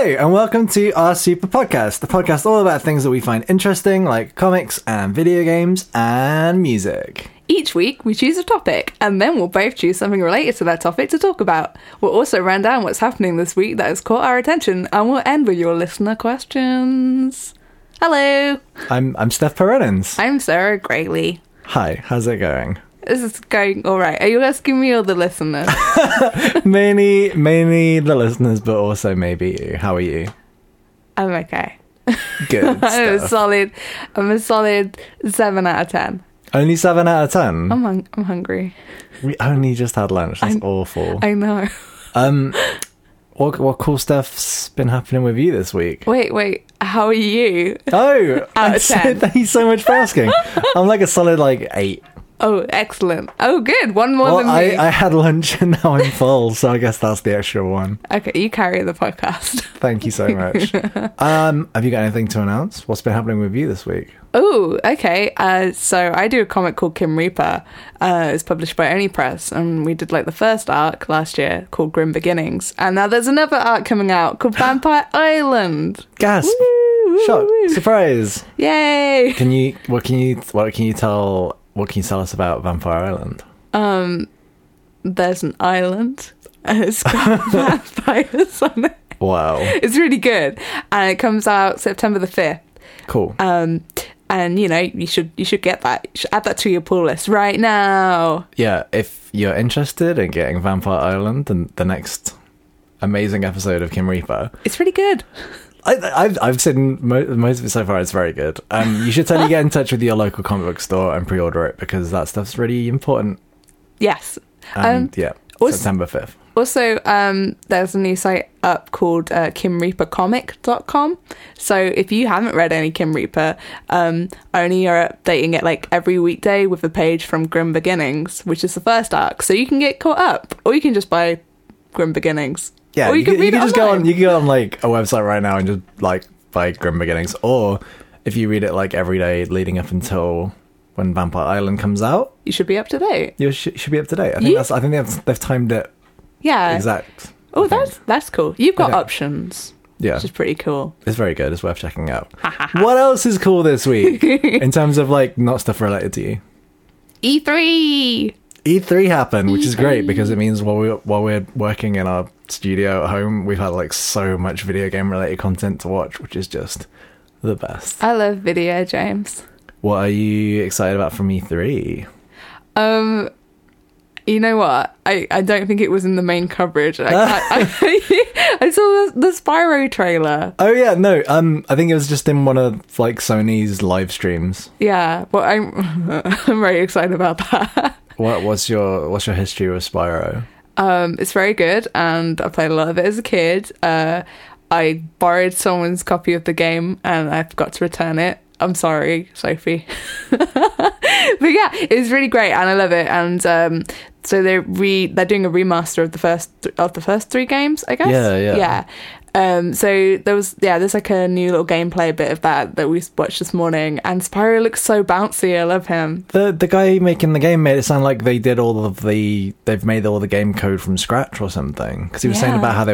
Hello and welcome to RC Podcast, the podcast all about things that we find interesting, like comics and video games and music. Each week we choose a topic and then we'll both choose something related to that topic to talk about. We'll also run down what's happening this week that has caught our attention, and we'll end with your listener questions. Hello. I'm Steph Perenins. I'm Sarah Grayley. Hi, how's it going? This is going all right. Are you asking me or the listeners? mainly the listeners, but also maybe you. How are you? I'm okay. Good. I'm a solid 7 out of 10. Only 7 out of 10? I'm hungry. We only just had lunch. That's awful. I know. What cool stuff's been happening with you this week? Wait. How are you? Oh. Out of 10. Thank you so much for asking. I'm like a solid 8. Oh, excellent. Oh, good. One more than me. I had lunch and now I'm full, so I guess that's the extra one. Okay, you carry the podcast. Thank you so much. Have you got anything to announce? What's been happening with you this week? Oh, okay. So I do a comic called Kim Reaper. It's published by Only Press, and we did the first arc last year called Grim Beginnings. And now there's another arc coming out called Vampire Island. Gasp. Woo-hoo. Shock. Surprise. Yay. What can you tell us about Vampire Island? There's an island and it's got vampires on it. Wow. It's really good. And it comes out September the 5th. Cool. And, you should get that. You should add that to your pull list right now. Yeah, if you're interested in getting Vampire Island, then the next amazing episode of Kim Reaper. It's really good. I've said most of it so far. It's very good. You should totally get in touch with your local comic book store and pre-order it, because that stuff's really important. Yes. And September 5th. Also, there's a new site up called KimReaperComic.com. So if you haven't read any Kim Reaper, Oni are updating it every weekday with a page from Grim Beginnings, which is the first arc. So you can get caught up, or you can just buy Grim Beginnings. Yeah, you can go on a website right now and just buy Grim Beginnings, or if you read it every day leading up until when Vampire Island comes out, you should be up to date. You should be up to date. I think they've timed it. Yeah. Exact. Oh, that's cool. You've got options. Yeah. Which is pretty cool. It's very good. It's worth checking out. What else is cool this week in terms of not stuff related to you? E3 happened, which is great because it means while we're working in our studio at home, we've had so much video game related content to watch, which is just the best. I love video games. What are you excited about from E3? You know what? I don't think it was in the main coverage. I saw the Spyro trailer. Oh yeah, no. I think it was just in one of Sony's live streams. Yeah, well, I'm very excited about that. What's your history with Spyro? It's very good, and I played a lot of it as a kid. I borrowed someone's copy of the game, and I forgot to return it. I'm sorry, Sophie. But yeah, it was really great, and I love it. And so they're doing a remaster of the first three games, I guess. Yeah. So there's a new little gameplay bit of that we watched this morning, and Spyro looks so bouncy. I love him. The guy making the game made it sound like they've made all the game code from scratch or something, because he was saying about how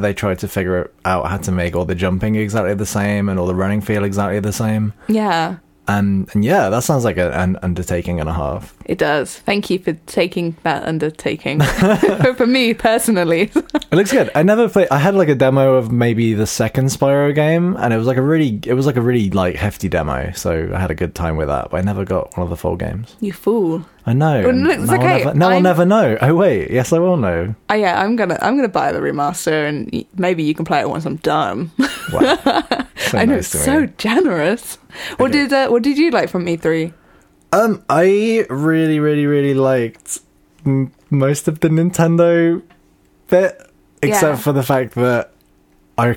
they tried to figure out how to make all the jumping exactly the same and all the running feel exactly the same. Yeah. And yeah, that sounds like an undertaking and a half. It does. Thank you for taking that undertaking. For me, personally. It looks good. I had a demo of maybe the second Spyro game, and it was a really hefty demo, so I had a good time with that, but I never got one of the full games. You fool. I know. I'll never know. Oh wait, yes I will know. Oh yeah, I'm gonna buy the remaster, and maybe you can play it once I'm done. Wow. So I know, nice, it's so me. Generous. What did you like from E3? I really, really, really liked most of the Nintendo bit, except for the fact that I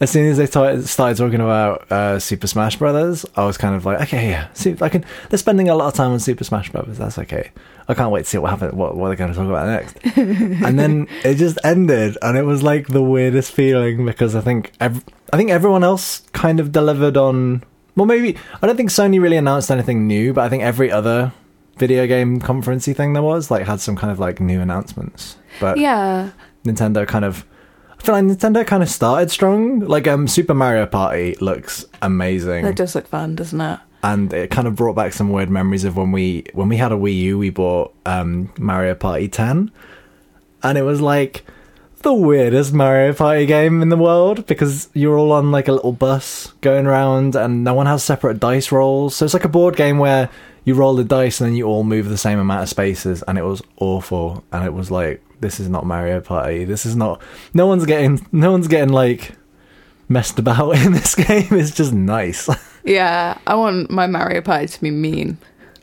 as soon as they started talking about Super Smash Brothers, I was okay, yeah, they're spending a lot of time on Super Smash Brothers. That's okay. I can't wait to see what happens. What they're going to talk about next. And then it just ended, and it was the weirdest feeling, because I think everyone else kind of delivered on. Well, maybe I don't think Sony really announced anything new, but I think every other video game conferencey thing there was had some new announcements. But Nintendo I feel like Nintendo kind of started strong. Like, Super Mario Party looks amazing. It does look fun, doesn't it? And it kind of brought back some weird memories of when we had a Wii U, we bought Mario Party 10. And it was like the weirdest Mario Party game in the world, because you're all on like a little bus going around and no one has separate dice rolls. So it's like a board game where you roll the dice and then you all move the same amount of spaces, and it was awful. And it was like, this is not Mario Party. This is not... No one's getting like messed about in this game. It's just nice. Yeah, I want my Mario Party to be mean.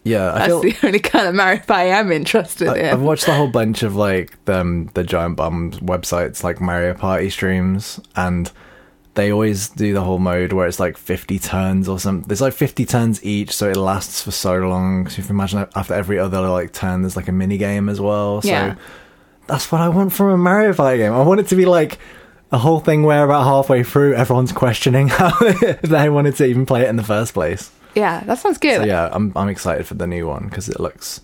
Yeah, that's the only kind of Mario Party I'm interested in. I've watched a whole bunch of like the Giant Bomb websites, like Mario Party streams, and they always do the whole mode where it's like 50 turns or something. There's like 50 turns each, so it lasts for so long. So if you imagine after every other like turn, there's like a mini game as well. Yeah. So that's what I want from a Mario Party game. I want it to be like a whole thing where about halfway through, everyone's questioning how they wanted to even play it in the first place. Yeah, that sounds good. So yeah, I'm excited for the new one because it looks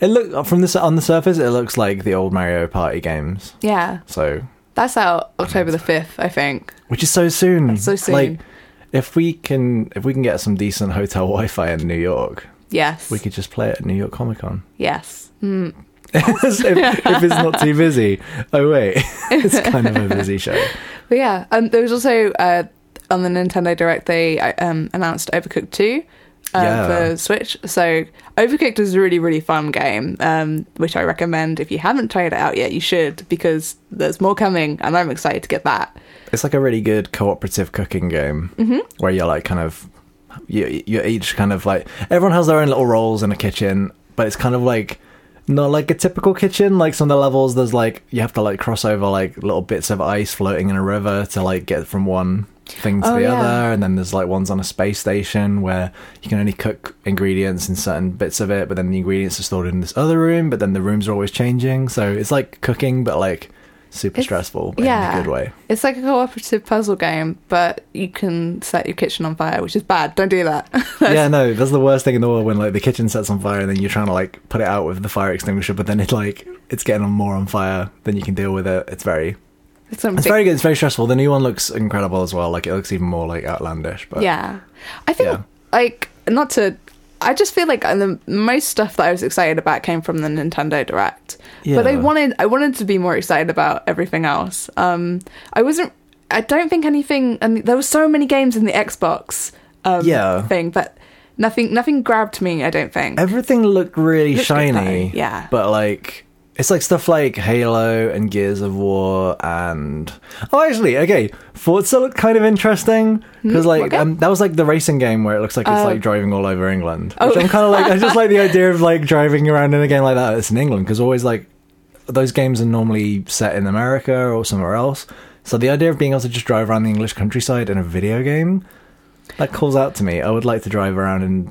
from this on the surface it looks like the old Mario Party games. Yeah. So that's out October 5th, I think. Which is so soon. That's so soon. Like, if we can get some decent hotel Wi-Fi in New York, yes, we could just play it at New York Comic Con. Yes. Mm. if it's not too busy. Oh wait, it's kind of a busy show. But yeah, there was also. On the Nintendo Direct, they announced Overcooked 2 for Switch. So Overcooked is a really, really fun game, which I recommend. If you haven't tried it out yet, you should, because there's more coming, and I'm excited to get that. It's like a really good cooperative cooking game, mm-hmm. where you're like kind of... You're each kind of like... Everyone has their own little roles in a kitchen, but it's kind of like... Not like a typical kitchen. Like some of the levels, there's like... You have to like cross over like little bits of ice floating in a river to like get from one... thing to other, and then there's like ones on a space station where you can only cook ingredients in certain bits of it, but then the ingredients are stored in this other room, but then the rooms are always changing, so it's like cooking but like super stressful, but in a good way. It's like a cooperative puzzle game, but you can set your kitchen on fire, which is bad. Don't do that. Yeah, no, that's the worst thing in the world, when like the kitchen sets on fire and then you're trying to like put it out with the fire extinguisher, but then it like it's getting more on fire than you can deal with it. It's very good. It's very stressful. The new one looks incredible as well. Like it looks even more like outlandish. But yeah, I think I just feel like the most stuff that I was excited about came from the Nintendo Direct. Yeah. But I wanted to be more excited about everything else. I wasn't. I don't think anything. And there were so many games in the Xbox thing, but nothing grabbed me. I don't think everything looked really shiny. Yeah, but like. It's like stuff like Halo and Gears of War and... Oh, actually, okay, Forza looked kind of interesting, because like that was like the racing game where it looks like it's like driving all over England. Which I'm kind of like, I just like the idea of like driving around in a game like that. It's in England, because always like those games are normally set in America or somewhere else. So the idea of being able to just drive around the English countryside in a video game... That calls out to me. I would like to drive around in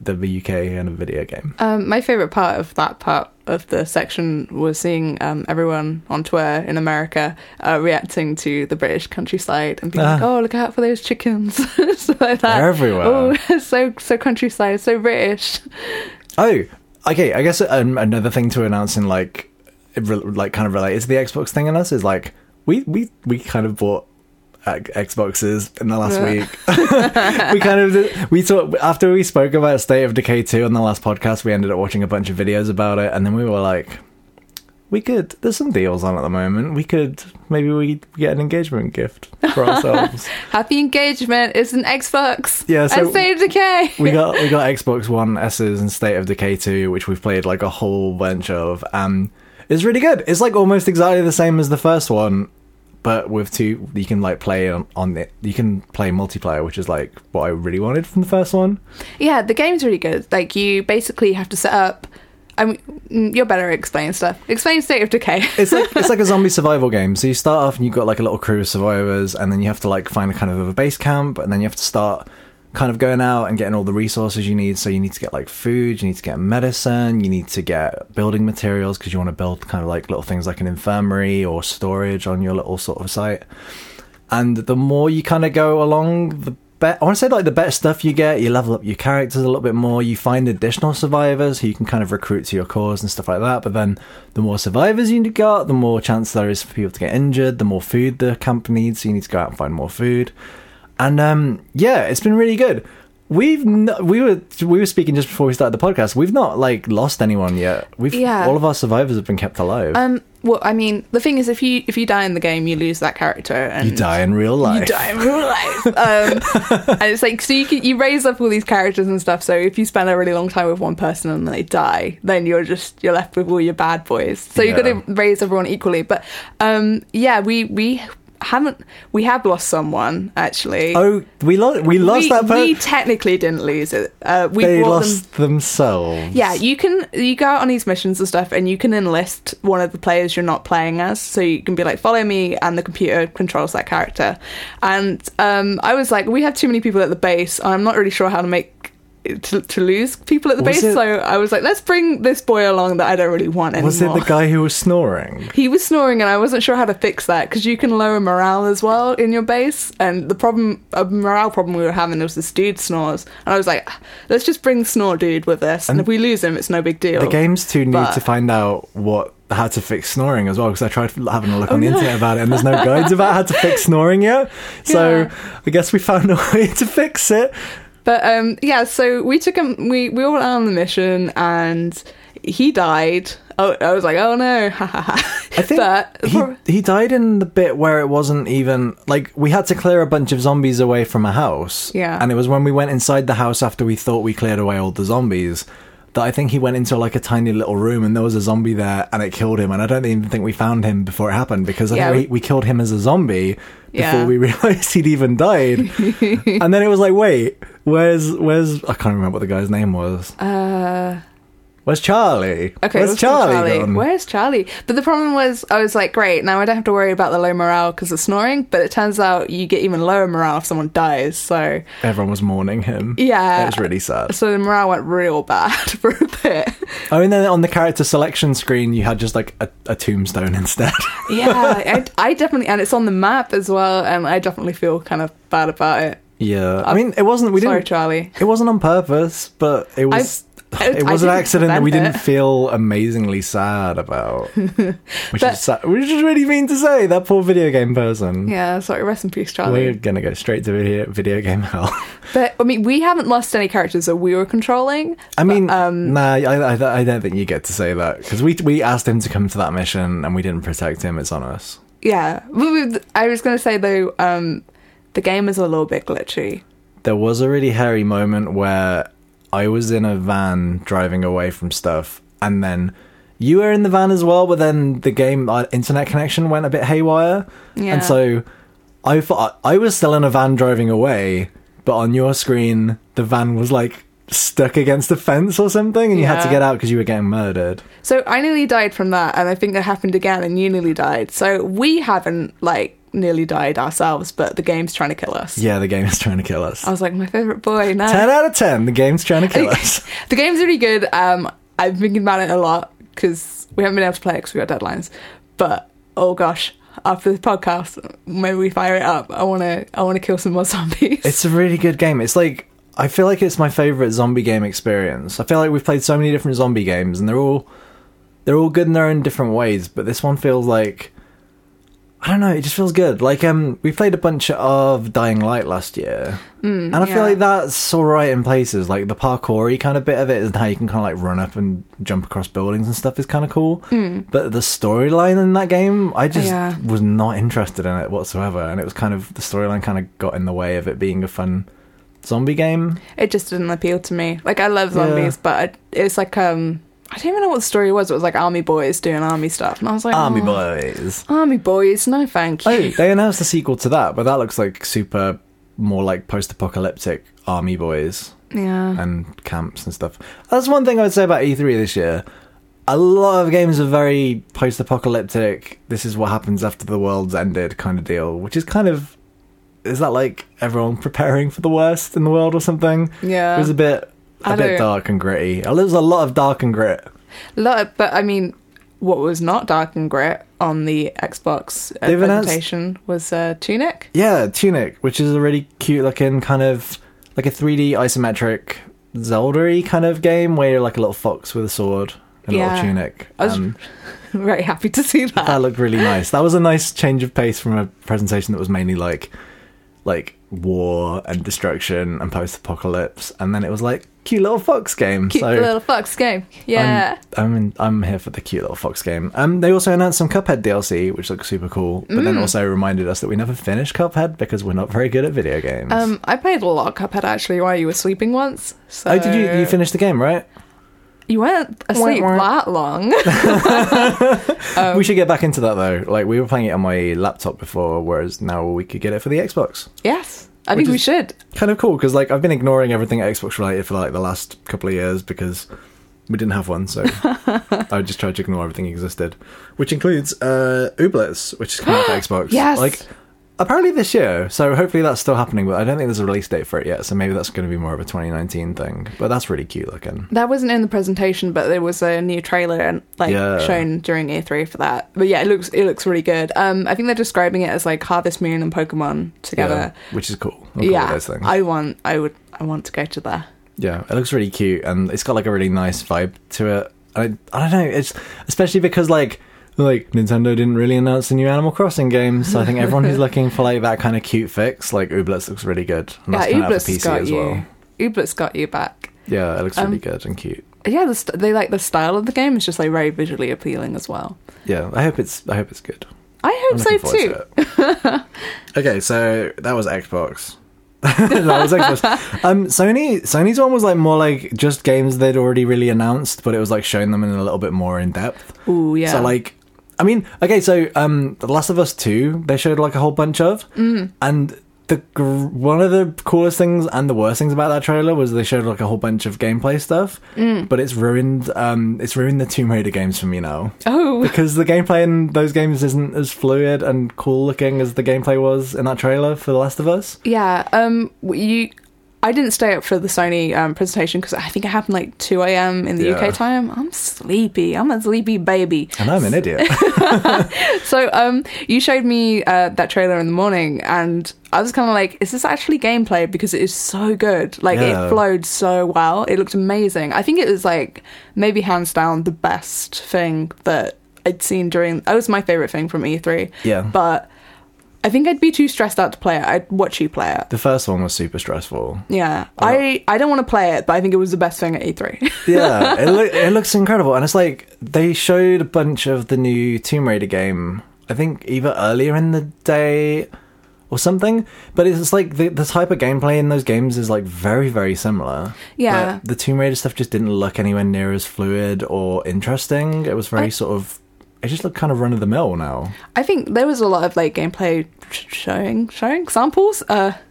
the UK in a video game. My favourite part of that part of the section was seeing everyone on Twitter in America reacting to the British countryside and being like, oh, look out for those chickens. So like that. They're everywhere. Oh, so countryside, so British. Oh, okay. I guess another thing to announce in like kind of related to the Xbox thing in us is like we kind of bought... Xboxes in the last week. we after we spoke about State of Decay 2 on the last podcast, we ended up watching a bunch of videos about it, and then we were like, there's some deals on at the moment, maybe we get an engagement gift for ourselves. Happy engagement is an Xbox and State of Decay. we got Xbox One S's and State of Decay 2, which we've played like a whole bunch of. It's really good. It's like almost exactly the same as the first one, but with two, you can like play on it. You can play multiplayer, which is like what I really wanted from the first one. Yeah, the game's really good. Like you basically have to set up. I mean, you're better at explaining stuff. Explain State of Decay. It's like a zombie survival game. So you start off and you've got like a little crew of survivors, and then you have to like find a kind of a base camp, and then you have to start kind of going out and getting all the resources you need. So you need to get like food, you need to get medicine, you need to get building materials, because you want to build kind of like little things like an infirmary or storage on your little sort of site. And the more you kind of go along, the I want to say like the better stuff you get, you level up your characters a little bit more, you find additional survivors who you can kind of recruit to your cause and stuff like that. But then the more survivors you got, the more chance there is for people to get injured, the more food the camp needs, so you need to go out and find more food. And yeah, it's been really good. We were speaking just before we started the podcast. We've not like lost anyone yet. All of our survivors have been kept alive. Well, I mean, the thing is, if you die in the game, you lose that character. And you die in real life. And it's like, so you raise up all these characters and stuff. So if you spend a really long time with one person and they die, then you're left with all your bad boys. So you've got to raise everyone equally. But yeah, we have lost someone actually. Oh, we lost that person. We technically didn't lose it. They lost themselves. Yeah, you go out on these missions and stuff, and you can enlist one of the players you're not playing as. So you can be like, follow me, and the computer controls that character. And I was like, we have too many people at the base. And I'm not really sure how to make to lose people at the base, so I was like, let's bring this boy along that I don't really want anymore. Was it the guy who was snoring? He was snoring, and I wasn't sure how to fix that, because you can lower morale as well in your base, and a morale problem we were having was this dude snores, and I was like, let's just bring Snore Dude with us, and if we lose him, it's no big deal. The game's too new to find out how to fix snoring as well, because I tried having a look on the internet about it, and there's no guides about how to fix snoring yet, so I guess we found a way to fix it. But yeah, so we took him. We all went on the mission, and he died. Oh, I was like, oh no! I think he died in the bit where it wasn't even like we had to clear a bunch of zombies away from a house. Yeah, and it was when we went inside the house after we thought we cleared away all the zombies that I think he went into like a tiny little room, and there was a zombie there, and it killed him. And I don't even think we found him before it happened, because I think we killed him as a zombie before we realised he'd even died. And then it was like, wait, where's I can't remember what the guy's name was. Where's Charlie? Okay, where's Charlie? Where's Charlie? But the problem was, I was like, great, now I don't have to worry about the low morale because of snoring, but it turns out you get even lower morale if someone dies, so... Everyone was mourning him. Yeah. It was really sad. So the morale went real bad for a bit. Oh, and then on the character selection screen, you had just, like, a tombstone instead. Yeah, I definitely... And it's on the map as well, and I definitely feel kind of bad about it. Yeah. I mean, it wasn't... Sorry, Charlie. It wasn't on purpose, but it was... It was an accident that we didn't feel amazingly sad about, which is really mean to say. That poor video game person. Yeah, sorry, rest in peace, Charlie. We're gonna go straight to video game hell. But I mean, we haven't lost any characters that we were controlling. I mean, I don't think you get to say that, because we asked him to come to that mission and we didn't protect him. It's on us. Yeah, I was gonna say though, the game is a little bit glitchy. There was a really hairy moment where I was in a van driving away from stuff, and then you were in the van as well, but then the game internet connection went a bit haywire. Yeah. And so I thought I was still in a van driving away, but on your screen the van was like stuck against a fence or something, and you had to get out because you were getting murdered. So I nearly died from that, and I think that happened again, and you nearly died. So we haven't like nearly died ourselves, but the game's trying to kill us. Yeah, the game is trying to kill us. I was like, my favourite boy, no. 10 out of 10, the game's trying to kill us. The game's really good. I've been thinking about it a lot, because we haven't been able to play it because we've got deadlines. But, oh gosh, after the podcast, maybe we fire it up. I want to kill some more zombies. It's a really good game. It's like, I feel like it's my favourite zombie game experience. I feel like we've played so many different zombie games, and they're all good in their own different ways, but this one feels like, I don't know, it just feels good. Like, we played a bunch of Dying Light last year, and I feel like that's all right in places. Like, the parkour-y kind of bit of it and how you can kind of, like, run up and jump across buildings and stuff is kind of cool. Mm. But the storyline in that game, I just was not interested in it whatsoever, and it was kind of... The storyline kind of got in the way of it being a fun zombie game. It just didn't appeal to me. Like, I love zombies, but it's like, I don't even know what the story was. It was like army boys doing army stuff. And I was like, Army boys, no thank you. Oh, they announced the sequel to that, but that looks like super, more like post-apocalyptic army boys. Yeah. And camps and stuff. That's one thing I would say about E3 this year. A lot of games are very post-apocalyptic, this is what happens after the world's ended kind of deal, which is kind of... Is that like everyone preparing for the worst in the world or something? Yeah. It was a bit... A bit dark and gritty. There's a lot of dark and grit. But I mean, what was not dark and grit on the Xbox presentation was Tunic. Yeah, Tunic, which is a really cute looking kind of like a 3D isometric Zelda-y kind of game where you're like a little fox with a sword and a little tunic. I was very happy to see that. That looked really nice. That was a nice change of pace from a presentation that was mainly like war and destruction and post-apocalypse, and then it was like cute little fox game. Yeah. I'm here for the cute little fox game. They also announced some Cuphead DLC, which looks super cool, but then also reminded us that we never finished Cuphead because we're not very good at video games. I played a lot of Cuphead actually while you were sleeping once. So... Oh, did you finish the game, right? You weren't asleep that long. We should get back into that, though. Like, we were playing it on my laptop before, whereas now we could get it for the Xbox. Yes, I think we should. Kind of cool, because, like, I've been ignoring everything Xbox-related for, like, the last couple of years, because we didn't have one, so I just tried to ignore everything existed. Which includes Ooblets, which is coming out for Xbox. Yes! Like, apparently this year, so hopefully that's still happening, but I don't think there's a release date for it yet, so maybe that's going to be more of a 2019 thing. But that's really cute looking. That wasn't in the presentation, but there was a new trailer and shown during E3 for that. But yeah, it looks really good. I think they're describing it as like Harvest Moon and Pokemon together, which is cool. Those things. I want to go to there. Yeah, it looks really cute, and it's got like a really nice vibe to it. I don't know, it's especially because like Nintendo didn't really announce the new Animal Crossing game, so I think everyone who's looking for like that kind of cute fix, like Ooblets looks really good. And that's coming out for PC as well. Ooblets got you back. Yeah, it looks really good and cute. Yeah, they like the style of the game is just like very visually appealing as well. Yeah, I hope it's good. I hope so too. Okay, so that was Xbox. Sony's one was like more like just games they'd already really announced, but it was like showing them in a little bit more in depth. Ooh, yeah. So like, I mean, okay, so The Last of Us 2 they showed like a whole bunch of, and one of the coolest things and the worst things about that trailer was they showed like a whole bunch of gameplay stuff, but it's ruined the Tomb Raider games for me now. Oh, because the gameplay in those games isn't as fluid and cool looking as the gameplay was in that trailer for The Last of Us. Yeah, I didn't stay up for the Sony presentation because I think it happened like 2 a.m. in the UK time. I'm sleepy. I'm a sleepy baby. And I'm an idiot. So you showed me that trailer in the morning, and I was kind of like, is this actually gameplay? Because it is so good. Like, it flowed so well. It looked amazing. I think it was like maybe hands down the best thing that I'd seen That was my favourite thing from E3. Yeah. But I think I'd be too stressed out to play it. I'd watch you play it. The first one was super stressful. Yeah. I don't want to play it, but I think it was the best thing at E3. Yeah. It looks incredible. And it's like, they showed a bunch of the new Tomb Raider game, I think either earlier in the day or something. But it's like the type of gameplay in those games is like very, very similar. Yeah. But the Tomb Raider stuff just didn't look anywhere near as fluid or interesting. It was very it just looked kind of run-of-the-mill now. I think there was a lot of, like, gameplay showing samples.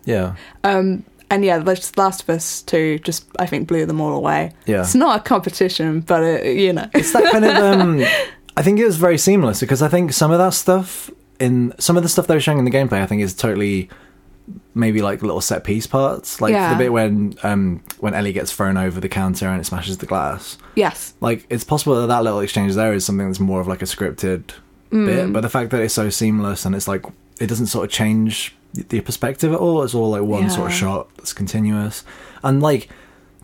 Yeah. And, yeah, Last of Us 2 just, I think, blew them all away. Yeah. It's not a competition, but, you know. It's that kind of... I think it was very seamless, because I think some of that stuff... Some of the stuff they were showing in the gameplay, I think, is totally... maybe like little set piece parts, like the bit when Ellie gets thrown over the counter and it smashes the glass. Yes, like it's possible that little exchange there is something that's more of like a scripted bit, but the fact that it's so seamless and it's like it doesn't sort of change the perspective at all. It's all like one sort of shot that's continuous, and like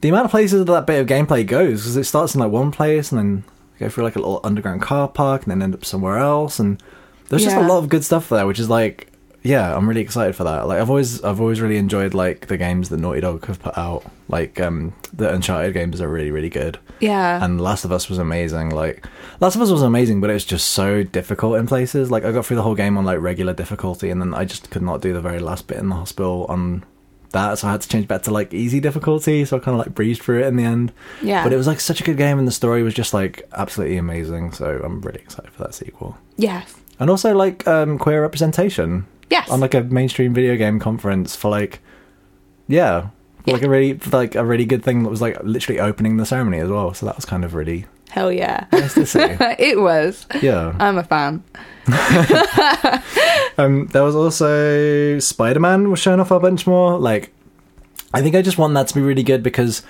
the amount of places that bit of gameplay goes, because it starts in like one place and then go through like a little underground car park and then end up somewhere else, and there's just a lot of good stuff there, which is like. Yeah, I'm really excited for that. Like, I've always really enjoyed like the games that Naughty Dog have put out. Like, the Uncharted games are really, really good. Yeah. And Last of Us was amazing. Like, Last of Us was amazing, but it was just so difficult in places. Like, I got through the whole game on like regular difficulty, and then I just could not do the very last bit in the hospital on that, so I had to change back to like easy difficulty. So I kind of like breezed through it in the end. Yeah. But it was like such a good game, and the story was just like absolutely amazing. So I'm really excited for that sequel. Yes. And also like queer representation. Yes. On like a mainstream video game conference for like, a really good thing that was like literally opening the ceremony as well. So that was kind of really hell yeah, nice to see. It was. Yeah, I'm a fan. There was also Spider-Man was shown off a bunch more. Like, I think I just want that to be really good because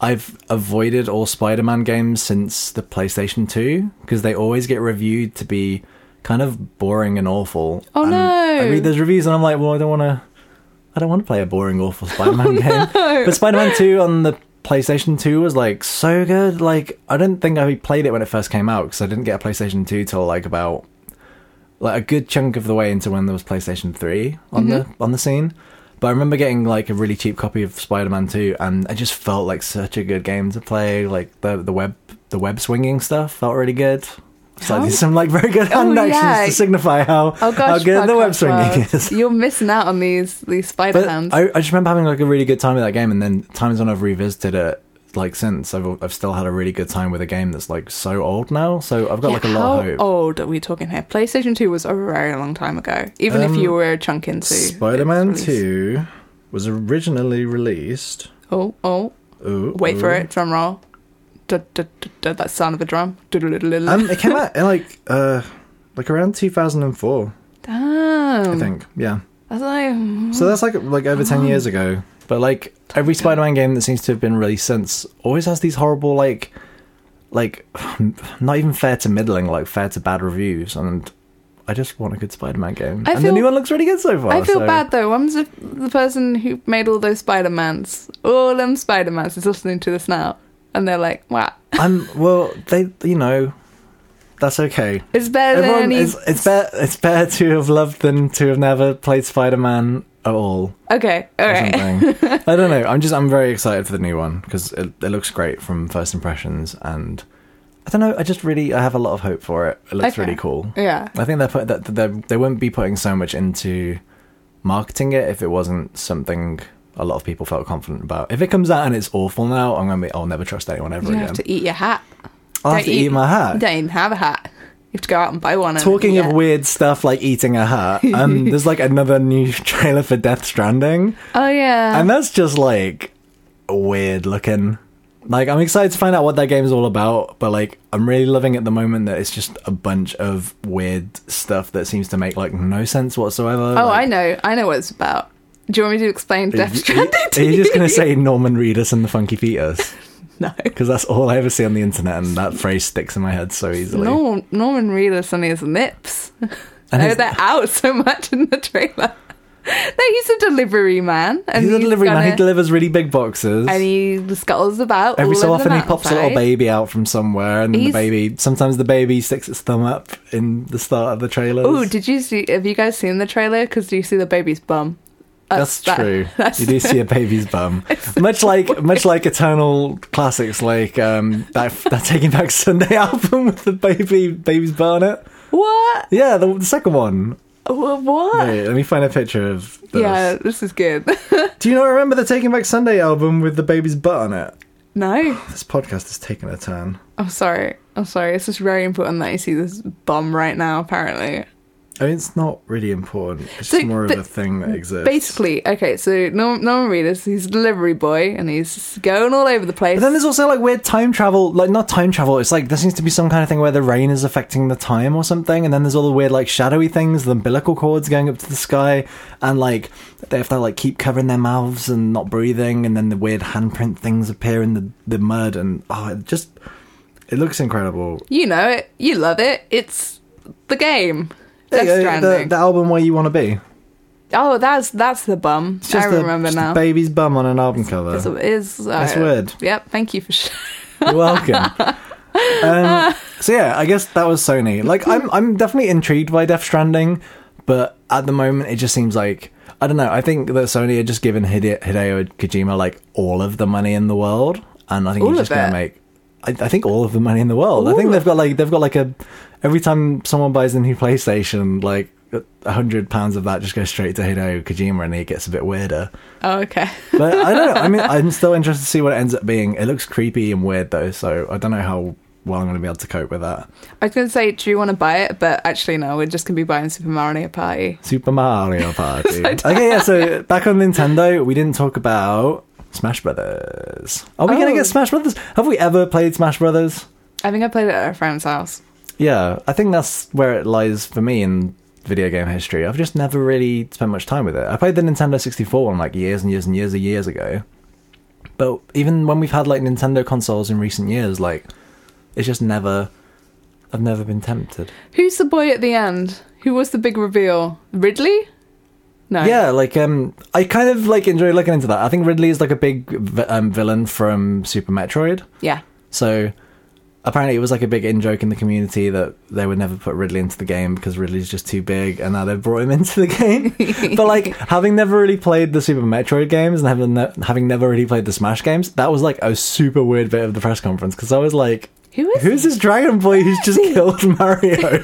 I've avoided all Spider-Man games since the PlayStation 2 because they always get reviewed to be kind of boring and awful. Oh, and no! I read those reviews and I'm like, well, I don't want to play a boring, awful Spider-Man game. No. But Spider-Man 2 on the PlayStation 2 was like so good. Like, I don't think I played it when it first came out because I didn't get a PlayStation 2 till like about like a good chunk of the way into when there was PlayStation 3 on the scene. But I remember getting like a really cheap copy of Spider-Man 2 and it just felt like such a good game to play. Like the web swinging stuff felt really good. So I did some like very good hand actions to signify how good the web swinging is. You're missing out on these spider hands. I just remember having like a really good time with that game, and then times when I've revisited it like since, I've still had a really good time with a game that's like so old now. So I've got like a lot of hope. How old are we talking here? PlayStation 2 was a very long time ago. Even if you were a chunk into Spider-Man 2 was originally released. Wait for it, drum roll. That sound of the drum. It came out in like around 2004. Damn. I think, yeah. That's like, so that's like over 10 years ago. But like every Spider-Man game that seems to have been released since always has these horrible like not even fair to middling, like fair to bad reviews, and I just want a good Spider-Man game. And the new one looks really good so far. I feel bad, though. I'm the person who made all those Spider-Mans. All them Spider-Mans is listening to this now. And they're like, what? That's okay. It's better than any... It's better to have loved than to have never played Spider-Man at all. Okay, all right. I don't know. I'm very excited for the new one because it looks great from first impressions, and I don't know. I just really have a lot of hope for it. It looks really cool. Yeah. I think they wouldn't be putting so much into marketing it if it wasn't something a lot of people felt confident about. If it comes out and it's awful now, I'll never trust anyone ever again. You have to eat your hat. I'll have to eat my hat. You don't even have a hat. You have to go out and buy one. Talking of weird stuff like eating a hat, there's like another new trailer for Death Stranding. Oh, yeah. And that's just like weird looking. Like, I'm excited to find out what that game is all about, but like, I'm really loving at the moment that it's just a bunch of weird stuff that seems to make like no sense whatsoever. Oh, like, I know what it's about. Do you want me to explain Death Stranding to you? Are you just going to say Norman Reedus and the Funky Peters? No. Because that's all I ever see on the internet, and that phrase sticks in my head so easily. Norman Reedus and his nips. They're out so much in the trailer. No, he's a delivery man. And he's a delivery man. He delivers really big boxes. And he scuttles about. Every so often he pops a little baby out from somewhere. And sometimes the baby sticks its thumb up in the start of the trailer. Oh, have you guys seen the trailer? Because do you see the baby's bum? That's true. You do see a baby's bum. much like eternal classics like that Taking Back Sunday album with the baby's butt on it. What? Yeah, the second one. What? Wait, let me find a picture of this. Yeah, this is good. Do you not remember the Taking Back Sunday album with the baby's butt on it? No. This podcast has taken a turn. I'm sorry. It's just very important that you see this bum right now, apparently. I mean, it's not really important. It's just more of a thing that exists. Basically, okay, so Norman Reedus, he's a delivery boy, and he's going all over the place. But then there's also, like, weird time travel. Like, not time travel. It's like, there seems to be some kind of thing where the rain is affecting the time or something, and then there's all the weird, like, shadowy things, the umbilical cords going up to the sky, and, like, they have to, like, keep covering their mouths and not breathing, and then the weird handprint things appear in the mud, and, it looks incredible. You know it. You love it. It's the game. The album Where You Want to Be. Oh, that's the bum. It's just I remember now. A baby's bum on an album cover. It is. That's weird. Yep. Thank you for sharing. You're welcome. So yeah, I guess that was Sony. Like, I'm definitely intrigued by Death Stranding, but at the moment it just seems like, I don't know. I think that Sony had just given Hideo Kojima like all of the money in the world, and I think he's just going to make. I think all of the money in the world. Ooh. I think they've got a. Every time someone buys a new PlayStation, like £100 of that just goes straight to Hideo Kojima, and he gets a bit weirder. Oh, okay. But I don't know. I mean, I'm still interested to see what it ends up being. It looks creepy and weird, though, so I don't know how well I'm going to be able to cope with that. I was going to say, do you want to buy it? But actually, no, we're just going to be buying Super Mario Party. Okay, yeah, so back on Nintendo, we didn't talk about Smash Brothers. Are we going to get Smash Brothers? Have we ever played Smash Brothers? I think I played it at a friend's house. Yeah, I think that's where it lies for me in video game history. I've just never really spent much time with it. I played the Nintendo 64 one like years and years and years ago. But even when we've had like Nintendo consoles in recent years, like it's just never. I've never been tempted. Who's the boy at the end? Who was the big reveal? Ridley? No. Yeah, like I kind of like enjoy looking into that. I think Ridley is like a big villain from Super Metroid. Yeah. So apparently it was like a big in-joke in the community that they would never put Ridley into the game because Ridley's just too big, and now they've brought him into the game. But like, having never really played the Super Metroid games and having never really played the Smash games, that was like a super weird bit of the press conference, because I was like, Who's this dragon boy who's just killed Mario?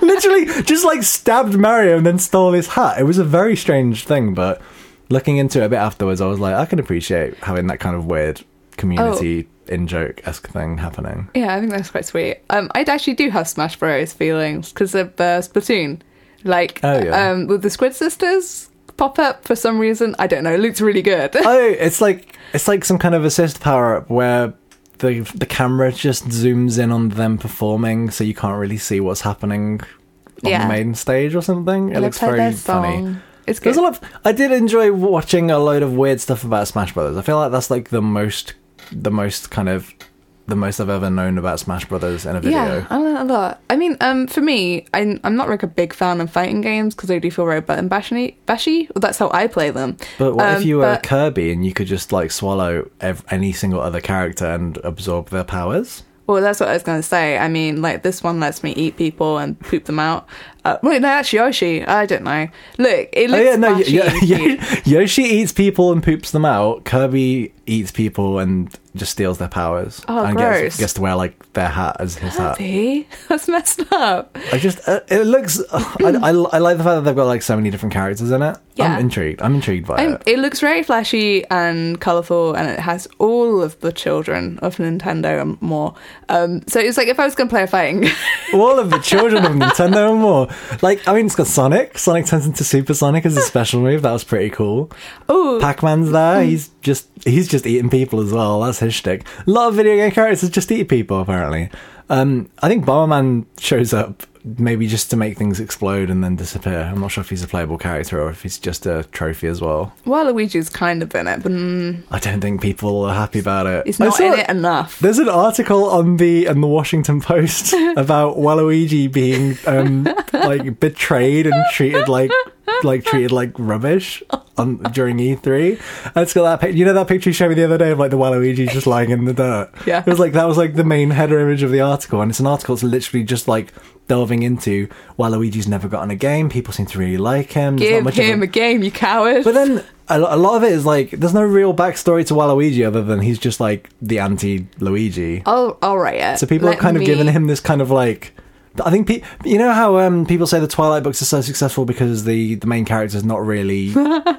Literally just like stabbed Mario and then stole his hat. It was a very strange thing, but looking into it a bit afterwards, I was like, I can appreciate having that kind of weird community in-joke-esque thing happening. Yeah, I think that's quite sweet. I actually do have Smash Bros feelings because of Splatoon. Like, with the Squid Sisters pop-up for some reason. I don't know. It looks really good. It's like some kind of assist power-up where the camera just zooms in on them performing, so you can't really see what's happening on the main stage or something. It looks very funny. It's good. I did enjoy watching a load of weird stuff about Smash Brothers. I feel like that's like the most I've ever known about Smash Brothers in a video. Yeah, I learned a lot. I mean, for me, I'm not like a big fan of fighting games because they do feel very button bashy. Well, that's how I play them. But what if you were Kirby and you could just like swallow any single other character and absorb their powers? Well, that's what I was going to say. I mean, like, this one lets me eat people and poop them out. Wait, no, that's Yoshi. I don't know. Look, it looks Yoshi eats people and poops them out. Kirby eats people and just steals their powers. Oh, and gross. Gets to wear, like, their hat as his hat. That's messed up. I just... it looks... I like the fact that they've got, like, so many different characters in it. Yeah. I'm intrigued by it. It looks very flashy and colourful, and it has all of the children of Nintendo and more. So it's like, if I was going to play a fighting game... all of the children of Nintendo and more. Like, I mean, it's got Sonic. Sonic turns into Super Sonic as a special move. That was pretty cool. Oh, Pac-Man's there. He's just eating people as well. That's his shtick. A lot of video game characters just eat people, apparently. I think Bomberman shows up maybe just to make things explode and then disappear. I'm not sure if he's a playable character or if he's just a trophy as well. Waluigi's kind of in it, but... I don't think people are happy about it. It's not in it enough. There's an article on the Washington Post about Waluigi being like betrayed and treated like rubbish during E3. And it's got that that picture you showed me the other day of like the Waluigi just lying in the dirt. Yeah. It was like, that was like the main header image of the article, and it's an article that's literally just like delving into Waluigi's never gotten a game. People seem to really like him. Give him a game, you coward. But then a lot of it is like, there's no real backstory to Waluigi other than he's just like the anti-Luigi. Oh, all right. Yeah. So people are kind of giving him this kind of like... I think you know how people say the Twilight books are so successful because the main character is not really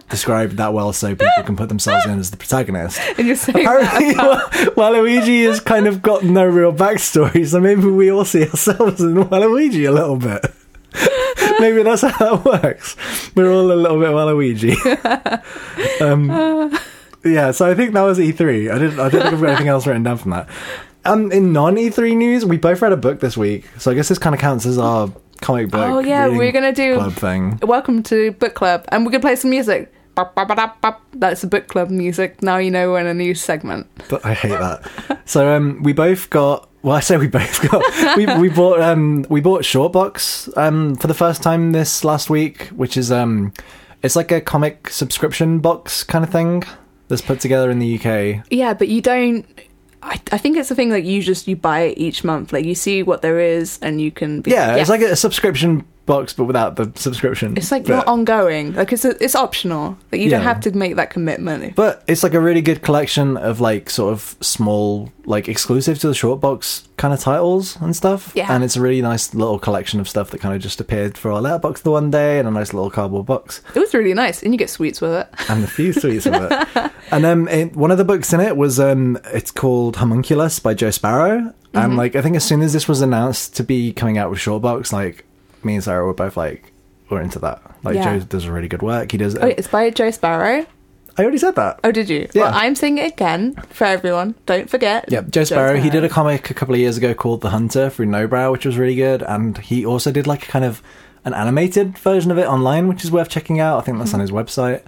described that well, so people can put themselves in as the protagonist. And you're saying apparently, Waluigi has kind of got no real backstory, so maybe we all see ourselves in Waluigi a little bit. Maybe that's how that works. We're all a little bit Waluigi. Yeah, so I think that was E3. I didn't think I've got anything else written down from that. In non-E3 news, we both read a book this week, so I guess this kind of counts as our comic book. Oh yeah, we're gonna do club thing. Welcome to book club, and we're gonna play some music. That's the book club music. Now you know we're in a new segment. But I hate that. So we both got. Well, I say we both got. we bought Shortbox for the first time this last week, which is it's like a comic subscription box kind of thing that's put together in the UK. Yeah, but you don't. I think it's a thing that you buy it each month. Like, you see what there is and you can... It's like a subscription box, but without the subscription. It's like not ongoing. Like, it's optional. Like, you don't have to make that commitment. But it's like a really good collection of, like, sort of small, like, exclusive to the short box kind of titles and stuff. Yeah. And it's a really nice little collection of stuff that kind of just appeared for our letterbox the one day in a nice little cardboard box. It was really nice. And you get sweets with it. And a few sweets with it. And one of the books in it was, it's called Homunculus by Joe Sparrow. Mm-hmm. And, like, I think as soon as this was announced to be coming out with Shortbox, like... me and Sarah were both like, we're into that. Like, Joe does really good work. He does. Wait, it's by Joe Sparrow. I already said that. Oh, did you? Yeah. Well, I'm saying it again for everyone. Don't forget. Yeah, Joe Sparrow. He did a comic a couple of years ago called The Hunter through Nobrow, which was really good. And he also did like a kind of an animated version of it online, which is worth checking out. I think that's on his website.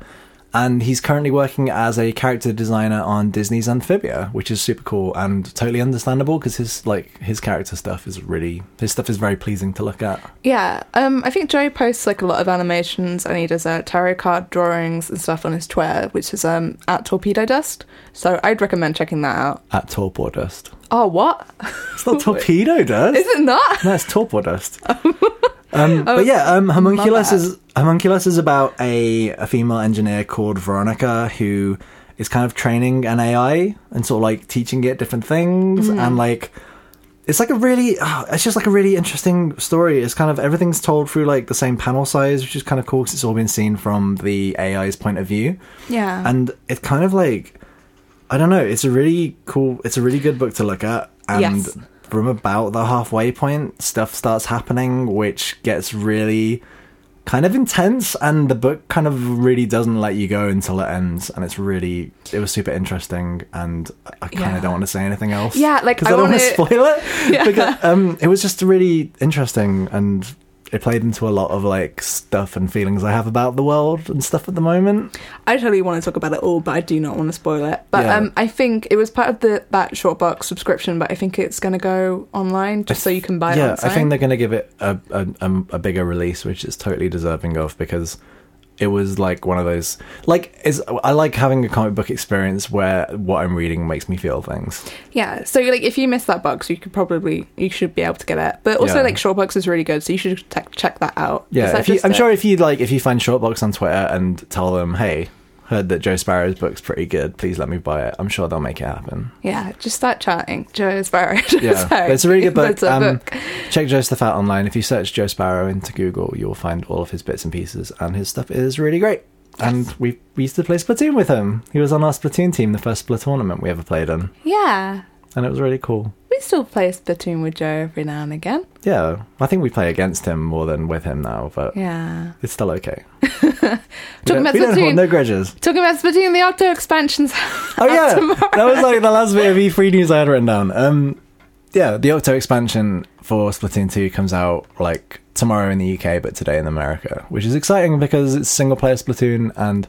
And he's currently working as a character designer on Disney's Amphibia, which is super cool and totally understandable because his character stuff is really... His stuff is very pleasing to look at. Yeah. I think Joe posts a lot of animations, and he does tarot card drawings and stuff on his Twitter, which is at Torpedo Dust. So I'd recommend checking that out. At Torpor Dust. Oh, what? It's not Torpedo Dust. Is it not? No, it's Torpor Dust. But yeah, Homunculus is about a female engineer called Veronica who is kind of training an AI and sort of teaching it different things. Mm. And it's just a really interesting story. It's kind of everything's told through the same panel size, which is kind of cool because it's all been seen from the AI's point of view. Yeah. And it's kind of I don't know. It's a really good book to look at. And yes. From about the halfway point, stuff starts happening, which gets really kind of intense, and the book kind of really doesn't let you go until it ends, and it was super interesting, and I kind of don't want to say anything else. Yeah, because I don't want to spoil it. Yeah. Because, it was just really interesting, and it played into a lot of stuff and feelings I have about the world and stuff at the moment. I totally want to talk about it all, but I do not want to spoil it. But yeah. I think it was part of that Shortbox subscription, but I think it's going to go online so you can buy it. Yeah, I think they're going to give it a bigger release, which it's totally deserving of, because it was one of those... I like having a comic book experience where what I'm reading makes me feel things. Yeah, so if you miss that box, you should be able to get it. But also Shortbox is really good, so you should check that out. Yeah, if you find Shortbox on Twitter and tell them, hey, heard that Joe Sparrow's book's pretty good, please let me buy it, I'm sure they'll make it happen. Yeah, just start chatting. Joe Sparrow. But it's a really good book. Check Joe's stuff out online. If you search Joe Sparrow into Google, you'll find all of his bits and pieces, and his stuff is really great. Yes. And we used to play Splatoon with him. He was on our Splatoon team, the first Splatoon tournament we ever played in. Yeah. And it was really cool. We still play Splatoon with Joe every now and again. Yeah. I think we play against him more than with him now, but it's still okay. We don't hold no grudges. Talking about Splatoon, the outdoor expansion's out tomorrow. That was the last bit of E3 news I had written down. The Octo expansion for Splatoon 2 comes out tomorrow in the UK, but today in America, which is exciting because it's single player Splatoon, and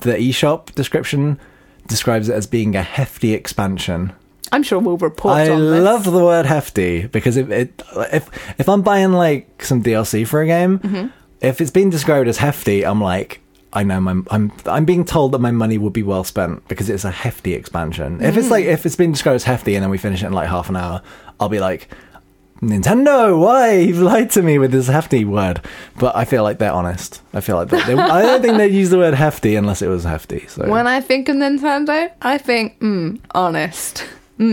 the eShop description describes it as being a hefty expansion. I'm sure we'll report on this. I love the word hefty, because if I'm buying some DLC for a game, mm-hmm. if it's being described as hefty, I'm I know I'm being told that my money will be well spent because it's a hefty expansion. Mm. If it's been described as hefty and then we finish it in half an hour, I'll be like, Nintendo, why? You've lied to me with this hefty word. But I feel they're honest. I feel I don't think they'd use the word hefty unless it was hefty. So when I think of Nintendo, I think, honest. Wait,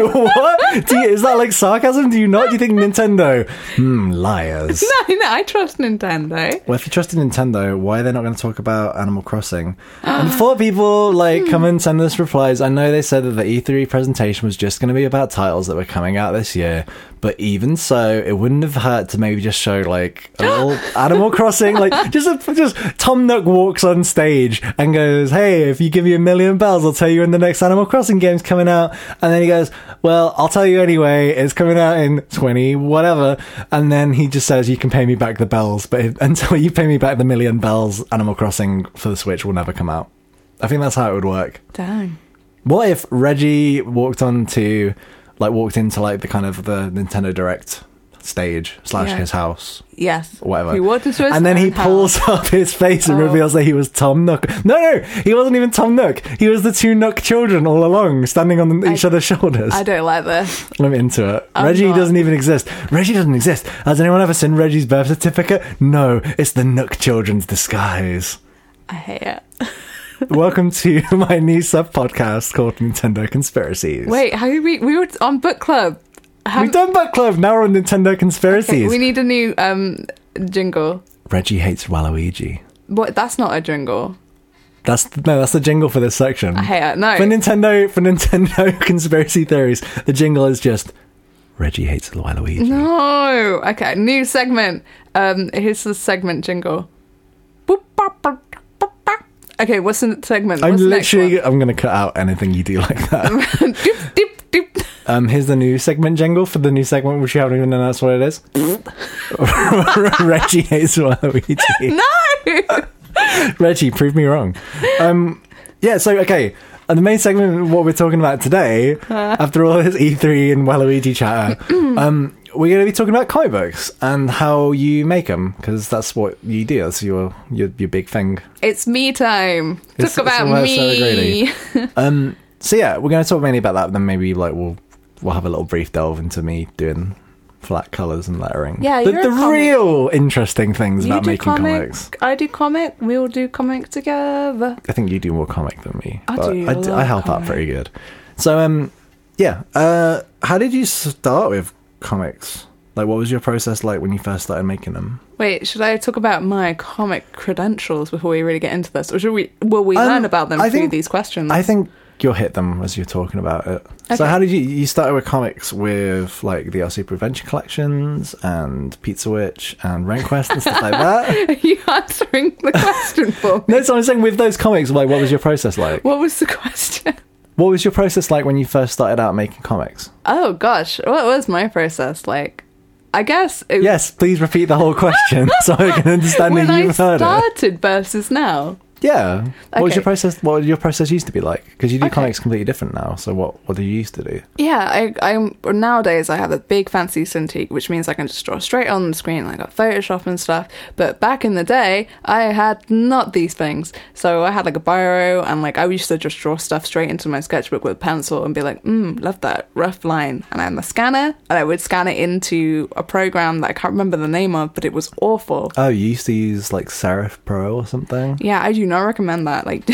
what? Is that sarcasm? Do you not? Do you think Nintendo? Liars. No, I trust Nintendo. Well, if you trusted Nintendo, why are they not going to talk about Animal Crossing? And four people come and send us replies. I know they said that the E3 presentation was just going to be about titles that were coming out this year, but even so, it wouldn't have hurt to maybe just show a little Animal Crossing, just Tom Nook walks on stage and goes, "Hey, if you give me $1 million, I'll tell you when the next Animal Crossing game's coming out," and then he goes, "Well, I'll tell you anyway, it's coming out in 20 whatever," and then he just says, "You can pay me back the bells, but until you pay me back the $1 million, Animal Crossing for the Switch will never come out." I think that's how it would work. Dang. What if Reggie walked into the kind of the Nintendo Direct stage / his house? Yes. Whatever. He walked into his and then he pulls up his face and reveals that he was Tom Nook. No, he wasn't even Tom Nook. He was the two Nook children all along, standing on each other's shoulders. I don't like this. I'm into it. Reggie doesn't even exist. Reggie doesn't exist. Has anyone ever seen Reggie's birth certificate? No, it's the Nook children's disguise. I hate it. Welcome to my new sub-podcast called Nintendo Conspiracies. Wait, how did we were on Book Club. We've done Book Club, now we're on Nintendo Conspiracies. Okay, we need a new jingle. Reggie hates Waluigi. What? That's not a jingle. That's the jingle for this section. I hate it, no. For Nintendo Conspiracy Theories, the jingle is just, Reggie hates Waluigi. No! Okay, new segment. Here's the segment jingle. Boop, bop, bop. Okay, what's the segment? I'm going to cut out anything you do like that. Doop, doop, doop. Here's the new segment jingle for the new segment, which you haven't even announced what it is. Reggie hates Waluigi. No! Reggie, prove me wrong. Yeah, so, okay, and the main segment of what we're talking about today, after all this E3 and Waluigi chatter, we're going to be talking about comic books and how you make them, because that's what you do. That's your big thing. It's me time. It's, talk about me. So yeah, we're going to talk mainly about that, and then maybe like we'll have a little brief delve into me doing flat colours and lettering. Yeah, the real interesting things you about making comics. I do comic. We all do comic together. I think you do more comic than me. I help out pretty good. So yeah. How did you start with comics? Like, what was your process like when you first started making them? Wait, should I talk about my comic credentials before we really get into this, or should we? Will we learn about them through these questions? I think you'll hit them as you're talking about it. Okay. So how did you started with comics with like the RC Prevention collections and Pizza Witch and RankQuest and stuff like that? Are you answering the question for me? No, so I'm saying with those comics, like, what was your process like? What was the question? What was your process like when you first started out making comics? Oh gosh, what was my process like? I guess it was... Yes, please repeat the whole question so I can understand that you've heard it. When I started versus now. Yeah. Okay. What did your process used to be like? Because you do comics completely different now. So what do you used to do? Yeah, I nowadays I have a big fancy Cintiq, which means I can just draw straight on the screen. I got Photoshop and stuff. But back in the day, I had not these things. So I had like a biro, and like I used to just draw stuff straight into my sketchbook with a pencil and be like, love that rough line. And I had my scanner, and I would scan it into a program that I can't remember the name of, but it was awful. Oh, you used to use like Serif Pro or something? Yeah, I do not recommend that. Like,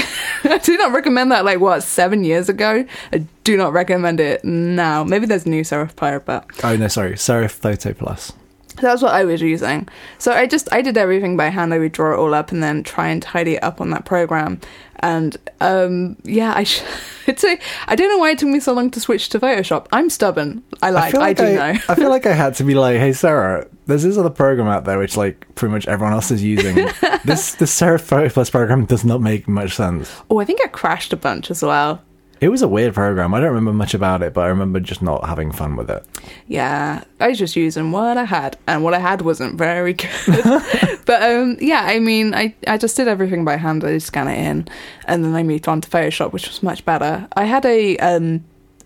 I do not recommend that. Like, what, 7 years ago? I do not recommend it now. Maybe there's new Serif Pro, but Serif Photo Plus. That's what I was using. So I did everything by hand. I would draw it all up and then try and tidy it up on that program. And I don't know why it took me so long to switch to Photoshop. I'm stubborn. I know. I feel like I had to be like, hey Sarah, there's this other program out there which like pretty much everyone else is using. This Serif Photo Plus program does not make much sense. Oh, I think it crashed a bunch as well. It was a weird program. I don't remember much about it, but I remember just not having fun with it. Yeah, I was just using what I had, and what I had wasn't very good. But yeah, I mean, I just did everything by hand. I just scan it in, and then I moved on to Photoshop, which was much better. I had a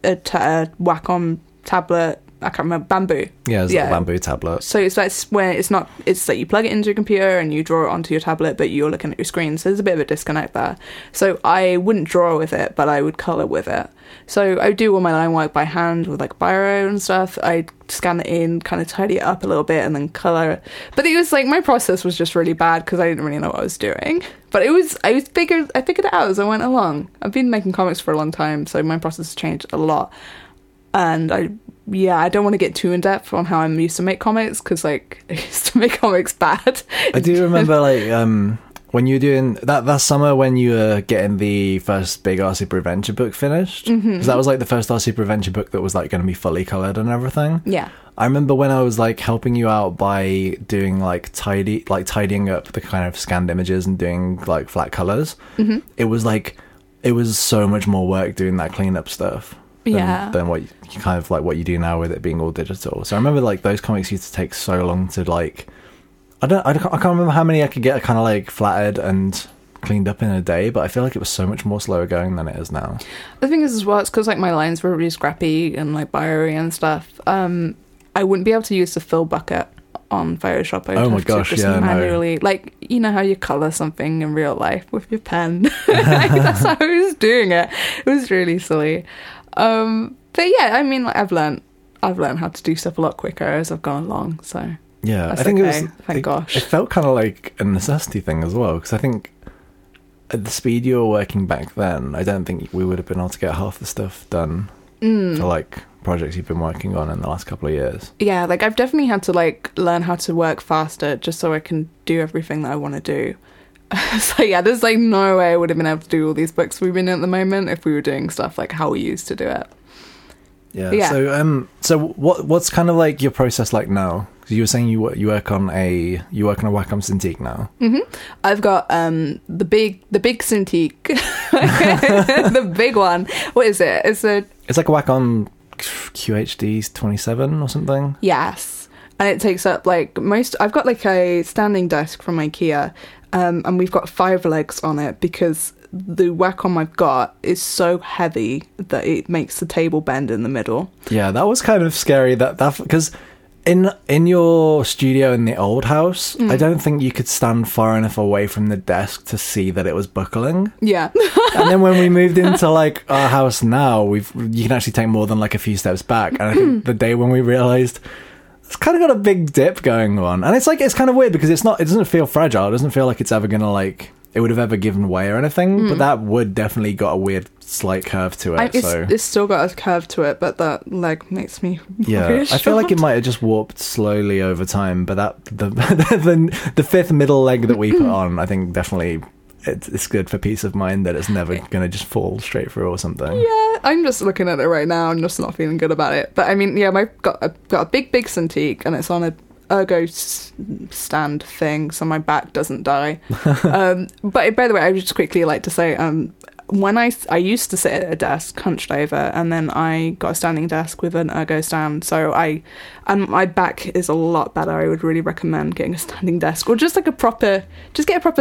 Wacom tablet. I can't remember, bamboo. Yeah, it's a bamboo tablet. So it's like where it's not, it's like you plug it into your computer and you draw it onto your tablet, but you're looking at your screen. So there's a bit of a disconnect there. So I wouldn't draw with it, but I would colour with it. So I would do all my line work by hand with like biro and stuff. I'd scan it in, kind of tidy it up a little bit, and then colour it. But it was like my process was just really bad because I didn't really know what I was doing. But I figured it out as I went along. I've been making comics for a long time, so my process has changed a lot. And I don't want to get too in-depth on how I used to make comics, because, like, I used to make comics bad. I do remember, like, when you were doing... That summer when you were getting the first big RC Prevention book finished, because that was, like, the first RC Prevention book that was, like, going to be fully coloured and everything. Yeah. I remember when I was, like, helping you out by doing, like, tidying up the kind of scanned images and doing, like, flat colours. Mm-hmm. It was so much more work doing that cleanup stuff. Than what you kind of like what you do now with it being all digital. So I remember like those comics used to take so long to like I can't remember how many I could get kind of like flattered and cleaned up in a day, but I feel like it was so much more slower going than it is now. The thing is as well, it's because like my lines were really scrappy and like bio-y and stuff. I wouldn't be able to use the fill bucket on Photoshop. I would manually, like, you know how you colour something in real life with your pen. Like, that's how I was doing it. It was really silly. But yeah, I mean, like, I've learned how to do stuff a lot quicker as I've gone along. So yeah, that's I think okay. It was. Thank gosh. It felt kind of like a necessity thing as well, because I think at the speed you were working back then, I don't think we would have been able to get half the stuff done for like projects you've been working on in the last couple of years. Yeah, like I've definitely had to like learn how to work faster just so I can do everything that I want to do. So yeah, there's like no way I would have been able to do all these books we've been in at the moment if we were doing stuff like how we used to do it. Yeah. So what's kind of like your process like now? Because you were saying you work on a Wacom Cintiq now. Mhm. I've got the big Cintiq, the big one. What is it? It's like a Wacom QHD 27 or something. Yes, and it takes up like most. I've got like a standing desk from IKEA. and we've got 5 legs on it because the Wacom I've got is so heavy that it makes the table bend in the middle. Yeah, that was kind of scary. That because in your studio in the old house, I don't think you could stand far enough away from the desk to see that it was buckling. Yeah. And then when we moved into like our house now, you can actually take more than like a few steps back. And I think the day when we realised it's kind of got a big dip going on, and it's like it's kind of weird because it doesn't feel fragile. It doesn't feel like it's ever gonna like. It would have ever given way or anything, but that wood definitely got a weird slight curve to it. It's still got a curve to it, but that leg makes me reassured. I feel like it might have just warped slowly over time, but that the fifth middle leg that we put on, I think definitely it's good for peace of mind that it's never going to just fall straight through or something. Yeah, I'm just looking at it right now. I'm just not feeling good about it. But I mean, yeah, I've got a big Cintiq, and it's on a ergo stand thing so my back doesn't die. But by the way, I would just quickly like to say when I used to sit at a desk hunched over, and then I got a standing desk with an ergo stand, so my back is a lot better. I would really recommend getting a standing desk or just like get a proper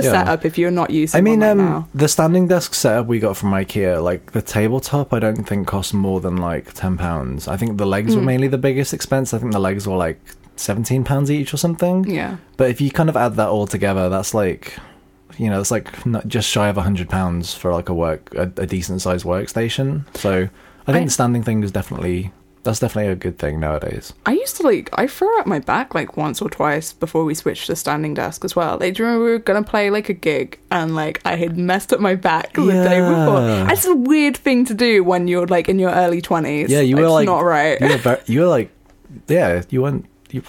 setup if you're not using now. The standing desk setup we got from IKEA, like the tabletop, I don't think cost more than like £10. I think the legs were mainly the biggest expense. I think the legs were like £17 each or something. Yeah. But if you kind of add that all together, that's like, you know, it's like not just shy of £100 for like a decent sized workstation. So I think the standing thing is definitely a good thing nowadays. I used to I threw out my back like once or twice before we switched to standing desk as well. Like, do you remember we were going to play like a gig and like I had messed up my back the day before? That's a weird thing to do when you're like in your early 20s. Yeah, you were like not right. You were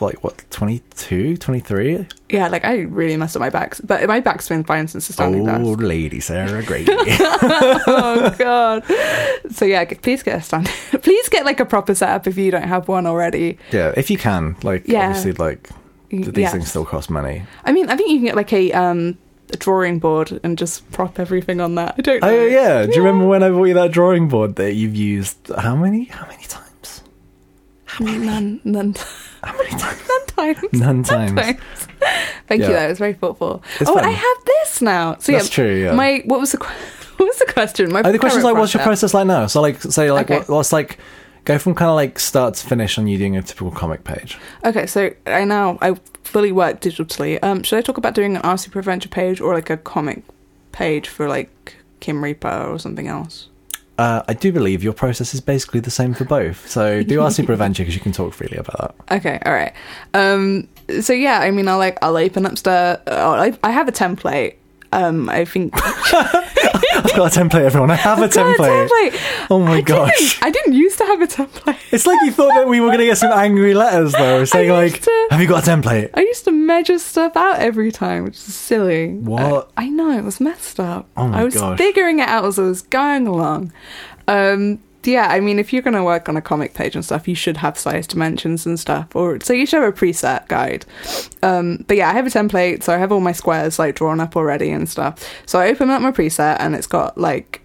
like, what, 22, 23? Yeah, like, I really messed up my back. But my back's been fine since the standing desk. Old lady Sarah Grayley. Oh, God. So, yeah, please get a standing. Please get, like, a proper setup if you don't have one already. Yeah, if you can. Like, obviously, like, these things still cost money. I mean, I think you can get, like, a drawing board and just prop everything on that. I don't know. Oh, yeah. Do you remember when I bought you that drawing board that you've used how many times? None. How many times? None times. Thank you, that was very thoughtful. It's fun. I have this now. So, that's true, yeah. What was the question? The question is, like, what's your process like now? So, like, say, like, what's, like, go from kind of, like, start to finish on you doing a typical comic page. Okay, so I fully work digitally. Should I talk about doing an RC Prevention page or, like, a comic page for, like, Kim Reaper or something else? I do believe your process is basically the same for both. So do RC Prevention because you can talk freely about that. Okay, all right. So yeah, I mean, I'll open up stuff. I have a template. I think I've got a template, everyone. I have a template. Oh my gosh! I didn't used to have a template. It's like you thought that we were going to get some angry letters though, saying like, "Have you got a template?" I used to measure stuff out every time, which is silly. What? I know, it was messed up. Oh my gosh! I was figuring it out as I was going along. Yeah, I mean, if you're going to work on a comic page and stuff, you should have size dimensions and stuff. So you should have a preset guide. But yeah, I have a template, so I have all my squares, like, drawn up already and stuff. So I open up my preset, and it's got, like,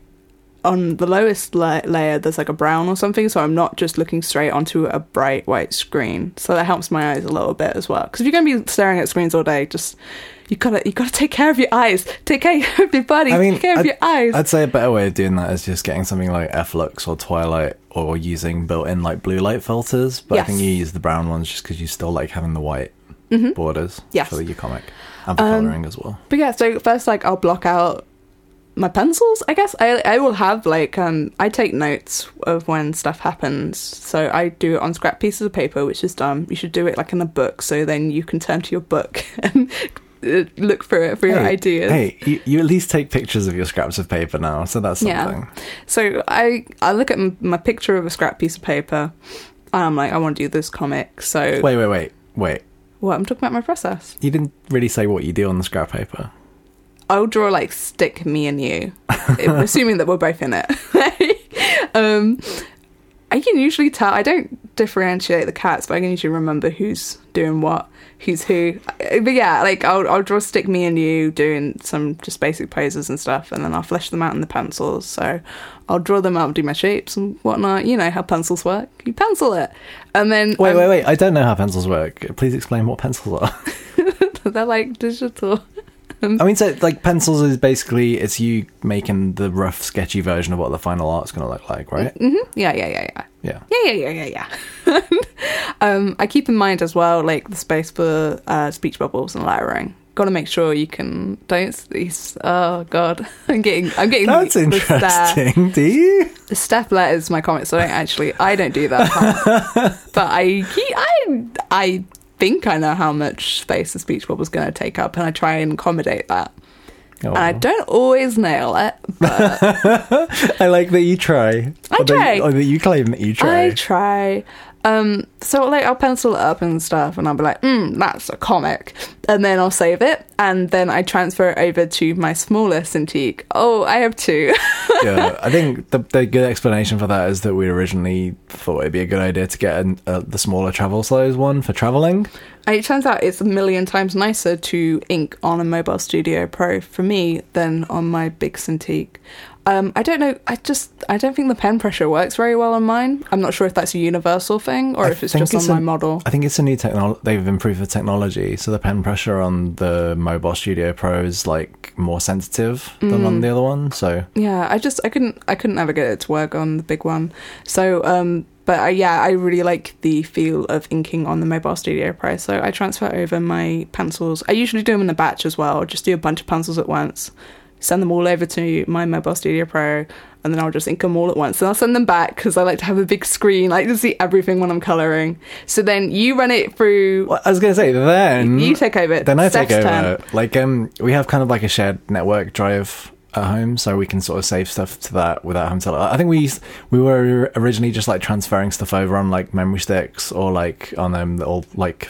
on the lowest layer, there's, like, a brown or something, so I'm not just looking straight onto a bright white screen. So that helps my eyes a little bit as well. Because if you're going to be staring at screens all day, just... You gotta take care of your eyes. Take care of your body. I mean, take care of your eyes. I'd say a better way of doing that is just getting something like F-Lux or Twilight or using built-in like blue light filters. But I think you use the brown ones just because you still like having the white borders for your comic and for colouring as well. But yeah, so first like I'll block out my pencils, I guess. I will have like I take notes of when stuff happens, so I do it on scrap pieces of paper, which is dumb. You should do it like in a book, so then you can turn to your book and look for your ideas. Hey, you at least take pictures of your scraps of paper now, so that's something. Yeah. So I look at my picture of a scrap piece of paper, and I'm like, I want to do this comic, so... Wait. What? I'm talking about my process. You didn't really say what you do on the scrap paper. I'll draw, like, stick me and you, assuming that we're both in it. I can usually tell... I don't differentiate the cats, but I can usually remember who's doing what. Who's who. But yeah, like I'll draw stick me and you doing some just basic poses and stuff, and then I'll flesh them out in the pencils. So I'll draw them out, do my shapes and whatnot. You know how pencils work. You pencil it. And then... Wait. I don't know how pencils work. Please explain what pencils are. They're like digital. I mean, so like pencils is basically it's you making the rough, sketchy version of what the final art's going to look like, right? Mm-hmm. Yeah. I keep in mind as well, like the space for speech bubbles and lettering. Got to make sure you can Oh God, I'm getting. That's interesting. Do you? Stepler is my comment, so I don't do that. But I think I know how much space the speech bubble is going to take up, and I try and accommodate that. Oh. And I don't always nail it, but... I like that you try. Or that you claim that you try. I try. So, like, I'll pencil it up and stuff, and I'll be like, that's a comic. And then I'll save it, and then I transfer it over to my smaller Cintiq. Oh, I have two. Yeah, I think the good explanation for that is that we originally thought it'd be a good idea to get the smaller travel size one for travelling. And it turns out it's 1,000,000 times nicer to ink on a Mobile Studio Pro for me than on my big Cintiq. I don't know. I don't think the pen pressure works very well on mine. I'm not sure if that's a universal thing or if it's just on my model. I think it's a new technology. They've improved the technology, so the pen pressure on the Mobile Studio Pro is like more sensitive than on the other one. So yeah, I couldn't ever get it to work on the big one. So I really like the feel of inking on the Mobile Studio Pro. So I transfer over my pencils. I usually do them in a batch as well. I just do a bunch of pencils at once. Send them all over to my Mobile Studio Pro, and then I'll just ink them all at once. And I'll send them back because I like to have a big screen. I like to see everything when I'm colouring. So then you run it through... Well, I was going to say, then... You take over. Then I take over. Like, we have kind of like a shared network drive at home, so we can sort of save stuff to that without having to... I think we were originally just like transferring stuff over on like memory sticks or like on the old like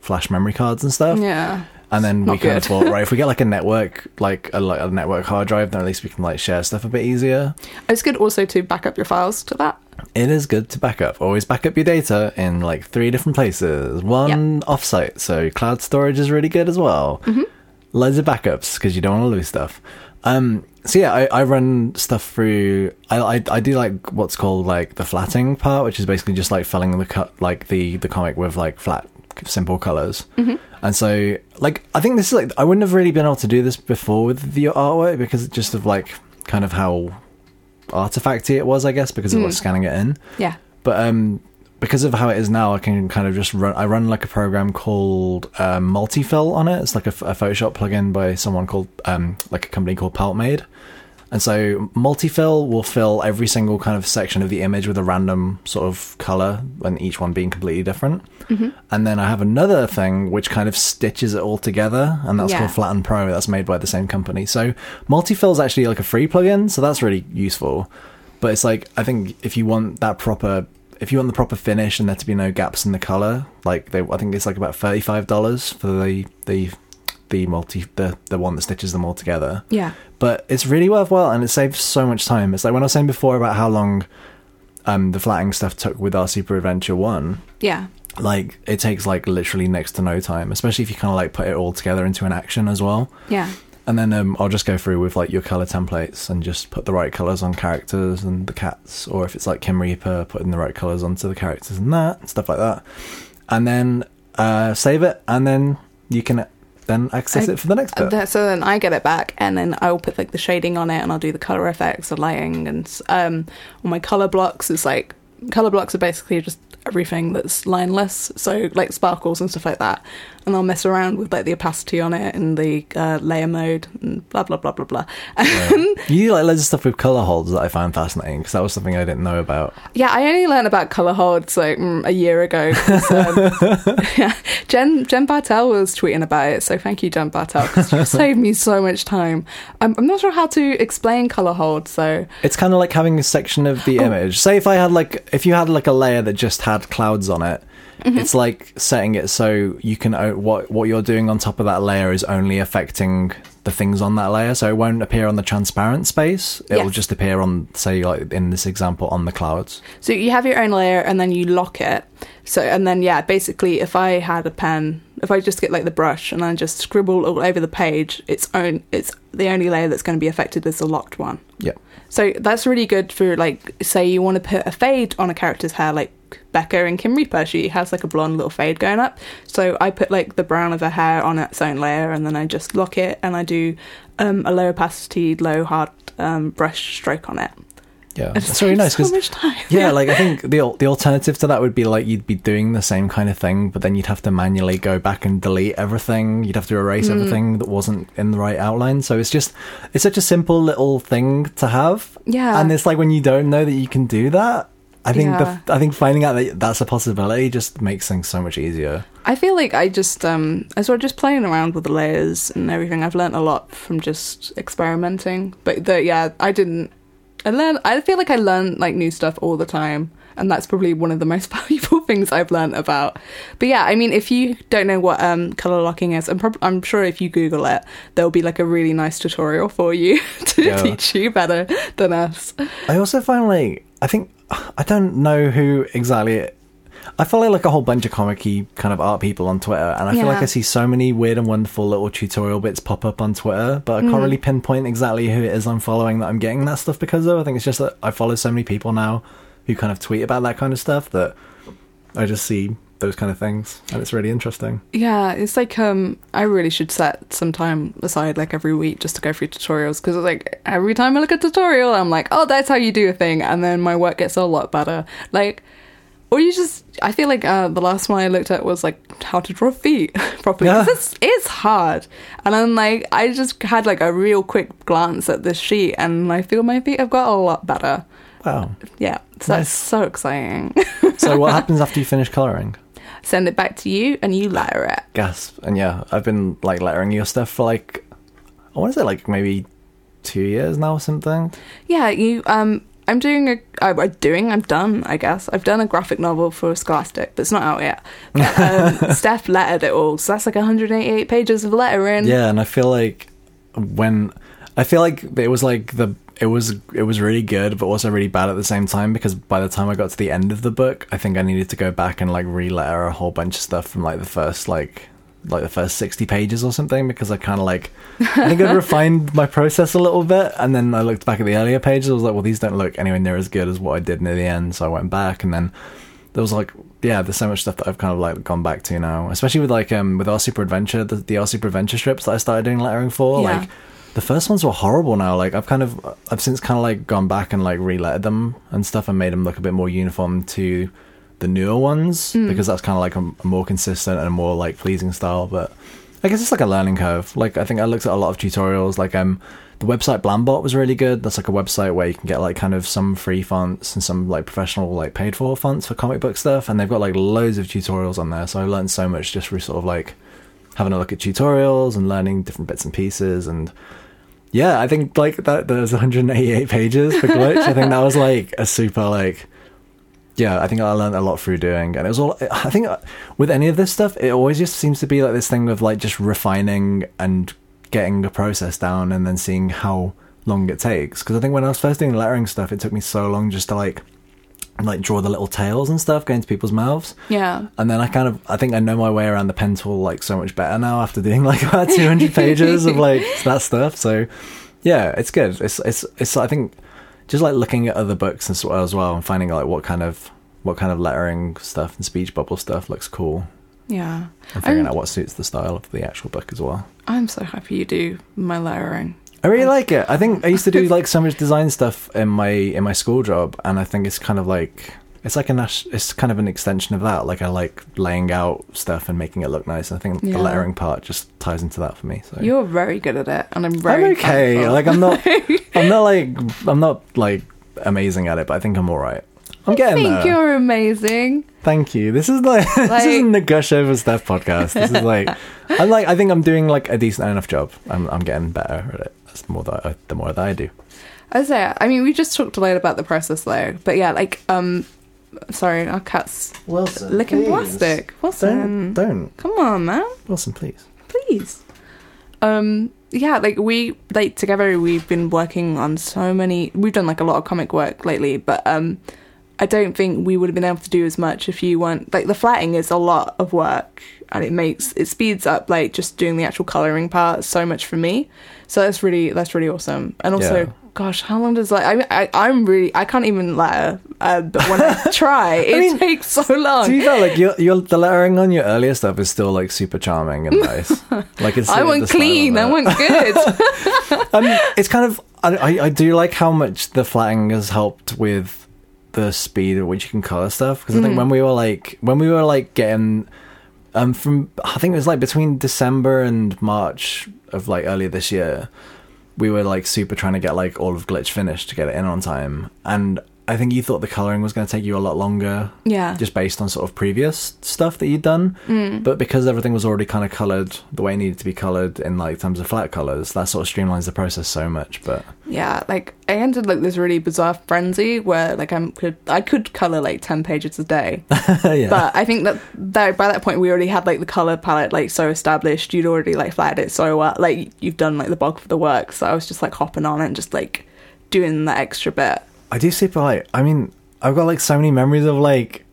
flash memory cards and stuff. Yeah. And then we kind of thought, right, if we get like a network, like a network hard drive, then at least we can like share stuff a bit easier. It's good also to back up your files to that. It is good to back up. Always back up your data in like 3 different places. One offsite, so cloud storage is really good as well. Mm-hmm. Loads of backups because you don't want to lose stuff. So yeah, I run stuff through. I do like what's called like the flatting part, which is basically just like filling the comic with like flat. Simple colours. Mm-hmm. And so like I think this is like I wouldn't have really been able to do this before with the artwork because just of like kind of how artefacty it was, I guess, because of like scanning it in. Yeah. But because of how it is now, I can kind of just run like a program called Multifill on it. It's like a Photoshop plugin by someone called like a company called Paltmade. And so Multifill will fill every single kind of section of the image with a random sort of colour, and each one being completely different. Mm-hmm. And then I have another thing which kind of stitches it all together, and that's called Flatten Pro. That's made by the same company. So Multifill is actually like a free plugin, so that's really useful. But it's like, I think if you want that proper... If you want the proper finish and there to be no gaps in the colour, like I think it's like about $35 for the one that stitches them all together. Yeah. But it's really worthwhile and it saves so much time. It's like when I was saying before about how long the flatting stuff took with our Super Adventure 1. Yeah. Like it takes like literally next to no time, especially if you kind of like put it all together into an action as well. Yeah. And then I'll just go through with like your colour templates and just put the right colours on characters and the cats, or if it's like Kim Reaper, putting the right colours onto the characters and that, stuff like that. And then save it, and then you can... then access it for the next bit. So then I get it back, and then I'll put like the shading on it, and I'll do the colour effects, the lighting, and all my colour blocks. It's like colour blocks are basically just everything that's lineless, so like sparkles and stuff like that. And I'll mess around with like the opacity on it and the layer mode and blah blah blah blah blah. Yeah. You like loads of stuff with colour holds that I found fascinating because that was something I didn't know about. Yeah, I only learned about colour holds like a year ago. Yeah, Jen Bartel was tweeting about it, so thank you, Jen Bartel, because you saved me so much time. I'm not sure how to explain colour holds, so it's kind of like having a section of the image. Say if you had like a layer that just had clouds on it. Mm-hmm. It's like setting it so you can what you're doing on top of that layer is only affecting the things on that layer, so it won't appear on the transparent space. It will just appear on, say, like in this example, on the clouds. So you have your own layer, and then you lock it. So and then basically, if I had a pen, if I just get like the brush and I just scribble all over the page, it's the only layer that's going to be affected is the locked one. Yeah. So that's really good for like, say you want to put a fade on a character's hair, like Becca in Kim Reaper. She has like a blonde little fade going up. So I put like the brown of her hair on its own layer, and then I just lock it, and I do a low opacity, low hard brush stroke on it. Yeah, it's really nice because yeah, like I think the alternative to that would be like you'd be doing the same kind of thing, but then you'd have to manually go back and delete everything. You'd have to erase everything that wasn't in the right outline. So it's such a simple little thing to have. Yeah, and it's like when you don't know that you can do that. I think finding out that that's a possibility just makes things so much easier. I feel like I just as well just playing around with the layers and everything. I've learnt a lot from just experimenting, but I feel like I learn like new stuff all the time, and that's probably one of the most valuable things I've learned about. But yeah, I mean, if you don't know what colour locking is, I'm sure if you Google it, there'll be like a really nice tutorial for you to teach you better than us. I also find like, I don't know who exactly I follow like a whole bunch of comic-y kind of art people on Twitter, and I feel like I see so many weird and wonderful little tutorial bits pop up on Twitter, but I can't really pinpoint exactly who it is I'm following that I'm getting that stuff because of. I think it's just that I follow so many people now who kind of tweet about that kind of stuff that I just see those kind of things, and it's really interesting. Yeah, it's like I really should set some time aside like every week just to go through tutorials, because like every time I look at a tutorial I'm like, oh, that's how you do a thing, and then my work gets a lot better. Like, or you just, I feel like the last one I looked at was like how to draw feet properly. Yeah. It's hard. And I'm like, I just had like a real quick glance at this sheet and I feel my feet have got a lot better. Wow. Yeah. So nice. That's so exciting. So what happens after you finish colouring? Send it back to you and you letter it. Gasp. And yeah, I've been like lettering your stuff for like, I want to say like maybe 2 years now or something. Yeah, you... I've done a graphic novel for Scholastic that's not out yet, but, Steph lettered it all, so that's like 188 pages of lettering. Yeah, and I feel like it was really good but also really bad at the same time, because by the time I got to the end of the book I think I needed to go back and like re-letter a whole bunch of stuff from like the first like the first 60 pages or something, because I kind of like, I think I'd refined my process a little bit, and then I looked back at the earlier pages, I was like, well, these don't look anywhere near as good as what I did near the end, so I went back, and then there was like, yeah, there's so much stuff that I've kind of like gone back to now, especially with like, with RC Prevention, the RC Prevention strips that I started doing lettering for, like, the first ones were horrible now, like, I've since like gone back and like re-lettered them and stuff, and made them look a bit more uniform to the newer ones, because that's kind of like a more consistent and a more like pleasing style. But I guess it's like a learning curve. Like, I think I looked at a lot of tutorials, like the website Blambot was really good. That's like a website where you can get like kind of some free fonts and some like professional like paid for fonts for comic book stuff, and they've got like loads of tutorials on there, so I learned so much just through sort of like having a look at tutorials and learning different bits and pieces. And yeah, I think like that there's 188 pages for Glitch. I think that was like a super like, yeah, I think I learned a lot through doing, and it was all, I think with any of this stuff, it always just seems to be like this thing of like just refining and getting the process down and then seeing how long it takes. Because I think when I was first doing lettering stuff, it took me so long just to like draw the little tails and stuff going to people's mouths. Yeah. And then I think I know my way around the pen tool like so much better now after doing like about 200 pages of like that stuff. So yeah, it's good. It's I think just like looking at other books and so as well, and finding like what kind of lettering stuff and speech bubble stuff looks cool. Yeah, and figuring out what suits the style of the actual book as well. I'm so happy you do my lettering. I really like it. I think I used to do like so much design stuff in my school job, and I think it's kind of like it's kind of an extension of that. Like, I like laying out stuff and making it look nice. And I think the lettering part just ties into that for me. So you're very good at it, and I'm okay. Thankful. Like, I'm not amazing at it, but I think I'm all right. I think you're amazing. Thank you. This is like this isn't the Gush Over Stuff podcast. This is like I think I'm doing like a decent enough job. I'm getting better at it. That's the more that I do. I mean, we just talked a lot about the process though, but yeah, like sorry, our cat's Wilson, licking plastic. Wilson, don't. Come on, man. Wilson, please. Please. Yeah, like we like together. We've been working on so many. We've done like a lot of comic work lately, but I don't think we would have been able to do as much if you weren't, like, the flatting is a lot of work, and it speeds up, like, just doing the actual colouring part so much for me. So that's really awesome. And also, gosh, how long does, like, I can't even letter, but when I try, it takes so long. Do you know, like, the lettering on your earlier stuff is still, like, super charming and nice. Like, it's I want clean, I want good. It's kind of, I do like how much the flatting has helped with the speed at which you can colour stuff, because I think when we were getting from, I think it was like between December and March of like earlier this year, we were like super trying to get like all of Glitch finished to get it in on time, and I think you thought the colouring was going to take you a lot longer, just based on sort of previous stuff that you'd done, but because everything was already kind of coloured the way it needed to be coloured in like terms of flat colours, that sort of streamlines the process so much. But yeah, like I entered like this really bizarre frenzy where like I could colour like 10 pages a day, but I think that by that point we already had like the colour palette like so established, you'd already like flatted it so well, like you've done like the bulk of the work, so I was just like hopping on and just like doing that extra bit. I do super like, I mean, I've got like so many memories of like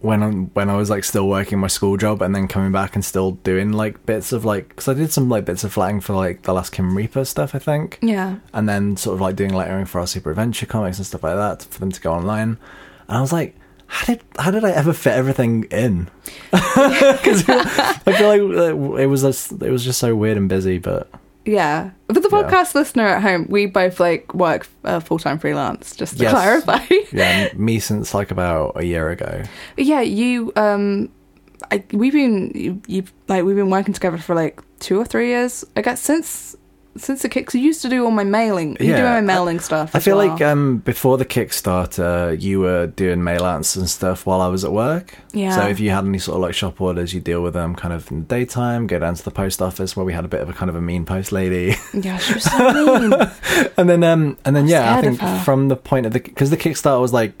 when I was like still working my school job and then coming back and still doing like bits of like, because I did some like bits of flatting for like the last Kim Reaper stuff, I think. Yeah. And then sort of like doing lettering for RC Prevention comics and stuff like that for them to go online. And I was like, how did I ever fit everything in? Because I feel like it was just so weird and busy, but. Yeah, but the podcast listener at home, we both like work full-time freelance, just to clarify. Yeah, me since like about a year ago. Yeah, you we've been working together for like 2 or 3 years, I guess, since the Kickstarter, because you used to do all my mailing. You do my mailing stuff. I feel like before the Kickstarter, you were doing mail outs and stuff while I was at work. Yeah. So if you had any sort of like shop orders, you deal with them kind of in the daytime, go down to the post office where we had a bit of a kind of a mean post lady. Yeah, she was so mean. and then I think from the point of because the Kickstarter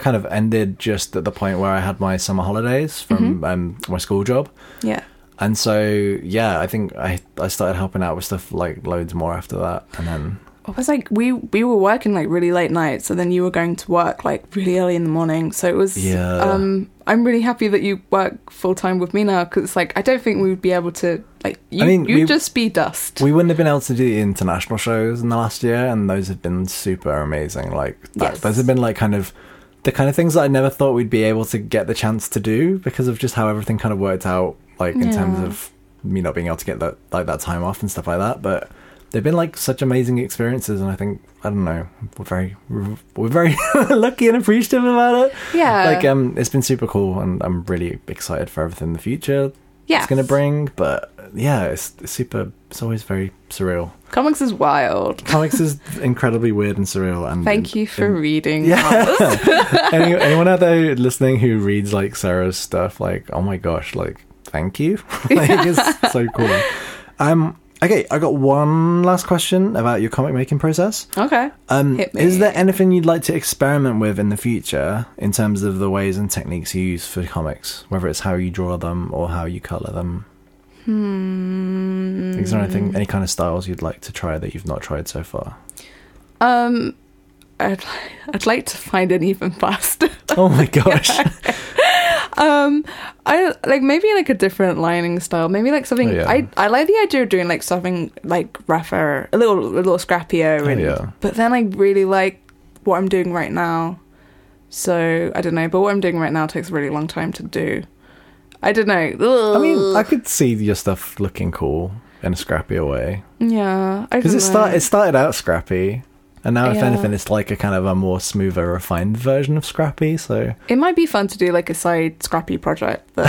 kind of ended just at the point where I had my summer holidays from my school job. Yeah. And so, yeah, I think I started helping out with stuff, like, loads more after that, and then... It was, like, we were working, like, really late nights, so then you were going to work, like, really early in the morning, so it was... Yeah. I'm really happy that you work full-time with me now, because, like, I don't think we would be able to, like... You'd just be dust. We wouldn't have been able to do the international shows in the last year, and those have been super amazing, like... Those have been, like, kind of... The kind of things that I never thought we'd be able to get the chance to do, because of just how everything kind of worked out. Like, in terms of me not being able to get that, like, that time off and stuff like that, but they've been like such amazing experiences, and I think, I don't know, we're very lucky and appreciative about it. Yeah, like it's been super cool, and I'm really excited for everything in the future. Yeah, it's gonna bring, but yeah, it's super. It's always very surreal. Comics is wild. Comics is incredibly weird and surreal. And thank you for reading. Yeah. Anyone out there listening who reads like Sarah's stuff, like, oh my gosh, like. Thank you. Like, it's so cool. Okay, I got one last question about your comic making process. Okay. Hit me. Is there anything you'd like to experiment with in the future in terms of the ways and techniques you use for comics, whether it's how you draw them or how you colour them? Is there anything, any kind of styles you'd like to try that you've not tried so far? I'd like to find it even faster. Oh my gosh. I like maybe like a different lining style, maybe like something. Oh, yeah. I like the idea of doing like something like rougher, a little scrappier, and, but then I really like what I'm doing right now, so I don't know, but what I'm doing right now takes a really long time to do. I don't know. Ugh. I mean, I could see your stuff looking cool in a scrappier way. Yeah, because it started out scrappy. And now, if anything, it's like a kind of a more smoother, refined version of Scrappy, so... It might be fun to do, like, a side Scrappy project, but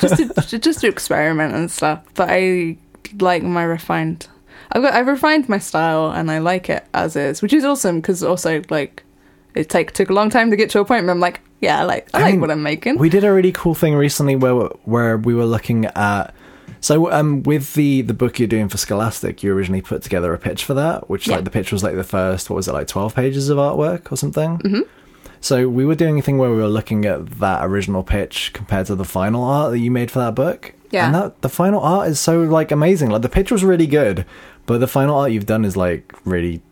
just to experiment and stuff. But I like my refined... I've refined my style, and I like it as is, which is awesome, because also, like, it took a long time to get to a point where I'm like, yeah, I mean, what I'm making. We did a really cool thing recently where we were looking at... So with the book you're doing for Scholastic, you originally put together a pitch for that, which like the pitch was like the first, 12 pages of artwork or something? Mm-hmm. So we were doing a thing where we were looking at that original pitch compared to the final art that you made for that book. Yeah. And the final art is so like amazing. Like the pitch was really good, but the final art you've done is like really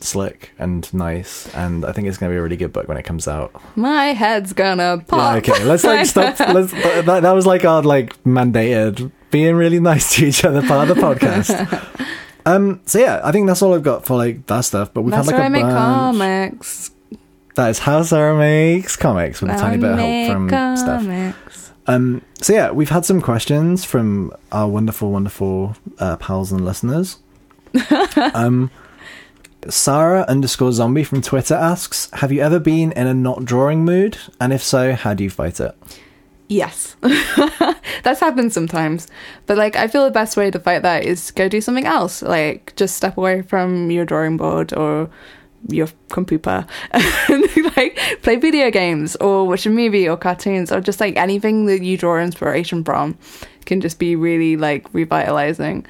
slick and nice, and I think it's going to be a really good book when it comes out. My head's gonna pop. Yeah, okay, let's like stop. That was like our like mandated being really nice to each other part of the podcast. So yeah, I think that's all I've got for like that stuff. But we've that's had like a bunch. I make comics. That is how Sarah makes comics with a tiny bit of help from stuff. So yeah, we've had some questions from our wonderful pals and listeners. Sarah_zombie from Twitter asks, have you ever been in a not drawing mood? And if so, how do you fight it? Yes. That's happened sometimes. But like, I feel the best way to fight that is go do something else. Like, just step away from your drawing board or your computer and like play video games or watch a movie or cartoons or just like anything that you draw inspiration from can just be really like revitalizing.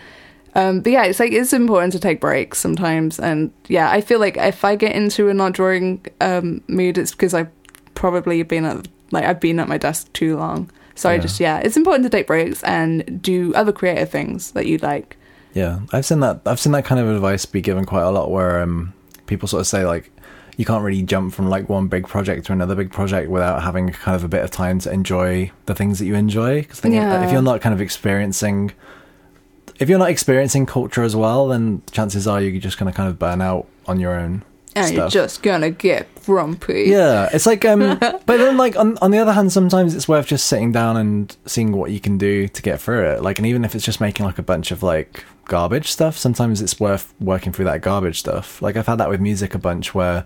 But yeah, it's like it's important to take breaks sometimes. And yeah, I feel like if I get into a not drawing mood, it's because I've probably been at my desk too long. So yeah. It's important to take breaks and do other creative things that you like. Yeah, I've seen that kind of advice be given quite a lot, where people sort of say like you can't really jump from like one big project to another big project without having kind of a bit of time to enjoy the things that you enjoy. Because if you're not kind of experiencing. If you're not experiencing culture as well, then chances are you're just going to kind of burn out on your own and stuff. You're just going to get grumpy. Yeah, it's like... but then, like, on the other hand, sometimes it's worth just sitting down and seeing what you can do to get through it. Like, and even if it's just making, like, a bunch of, like, garbage stuff, sometimes it's worth working through that garbage stuff. Like, I've had that with music a bunch where...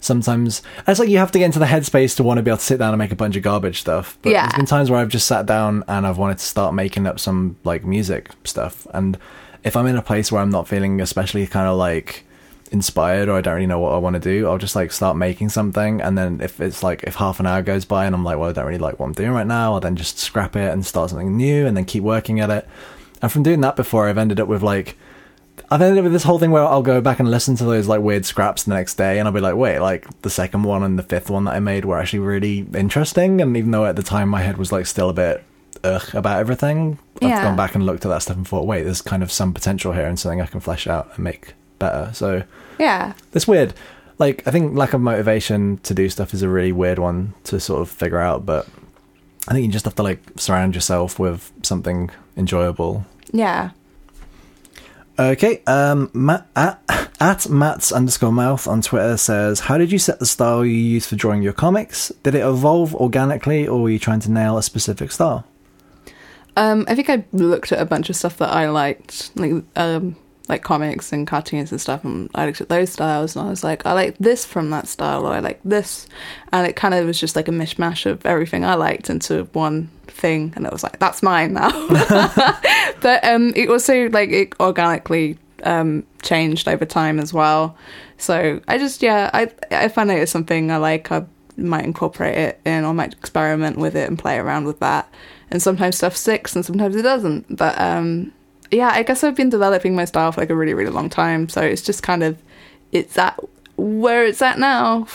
Sometimes it's like you have to get into the headspace to want to be able to sit down and make a bunch of garbage stuff. But yeah. There's been times where I've just sat down and I've wanted to start making up some like music stuff. And if I'm in a place where I'm not feeling especially kind of like inspired or I don't really know what I want to do, I'll just like start making something. And then if it's like if half an hour goes by and I'm like, well, I don't really like what I'm doing right now, I'll then just scrap it and start something new and then keep working at it. And from doing that before, I've ended up with this whole thing where I'll go back and listen to those like weird scraps the next day and I'll be like, wait, like the second one and the fifth one that I made were actually really interesting. And even though at the time my head was like still a bit ugh about everything, I've gone back and looked at that stuff and thought, wait, there's kind of some potential here and something I can flesh out and make better. So yeah, it's weird. Like I think lack of motivation to do stuff is a really weird one to sort of figure out, but I think you just have to like surround yourself with something enjoyable. Yeah. Okay, Matt, at Matts_mouth on Twitter says, how did you set the style you use for drawing your comics? Did it evolve organically or were you trying to nail a specific style? I think I looked at a bunch of stuff that I liked, like comics and cartoons and stuff, and I looked at those styles and I was like, I like this from that style or I like this. And it kind of was just like a mishmash of everything I liked into one thing, and it was like, that's mine now. But it also like it organically changed over time as well. So I just if I notice something I like, I might incorporate it in or might experiment with it and play around with that. And sometimes stuff sticks and sometimes it doesn't. But I guess I've been developing my style for like a really, really long time. So it's just kind of where it's at now.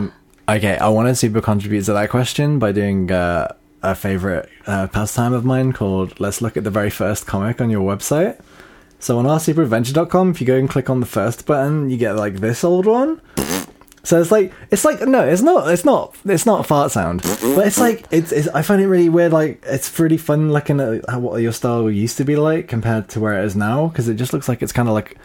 Okay, I want to super contribute to that question by doing a favorite pastime of mine called let's look at the very first comic on your website. So on rcprevention.com, if you go and click on the first button, you get like this old one. So it's like no, it's not fart sound, but it's I find it really weird. Like it's really fun looking at what your style used to be like compared to where it is now, because it just looks like it's kind of like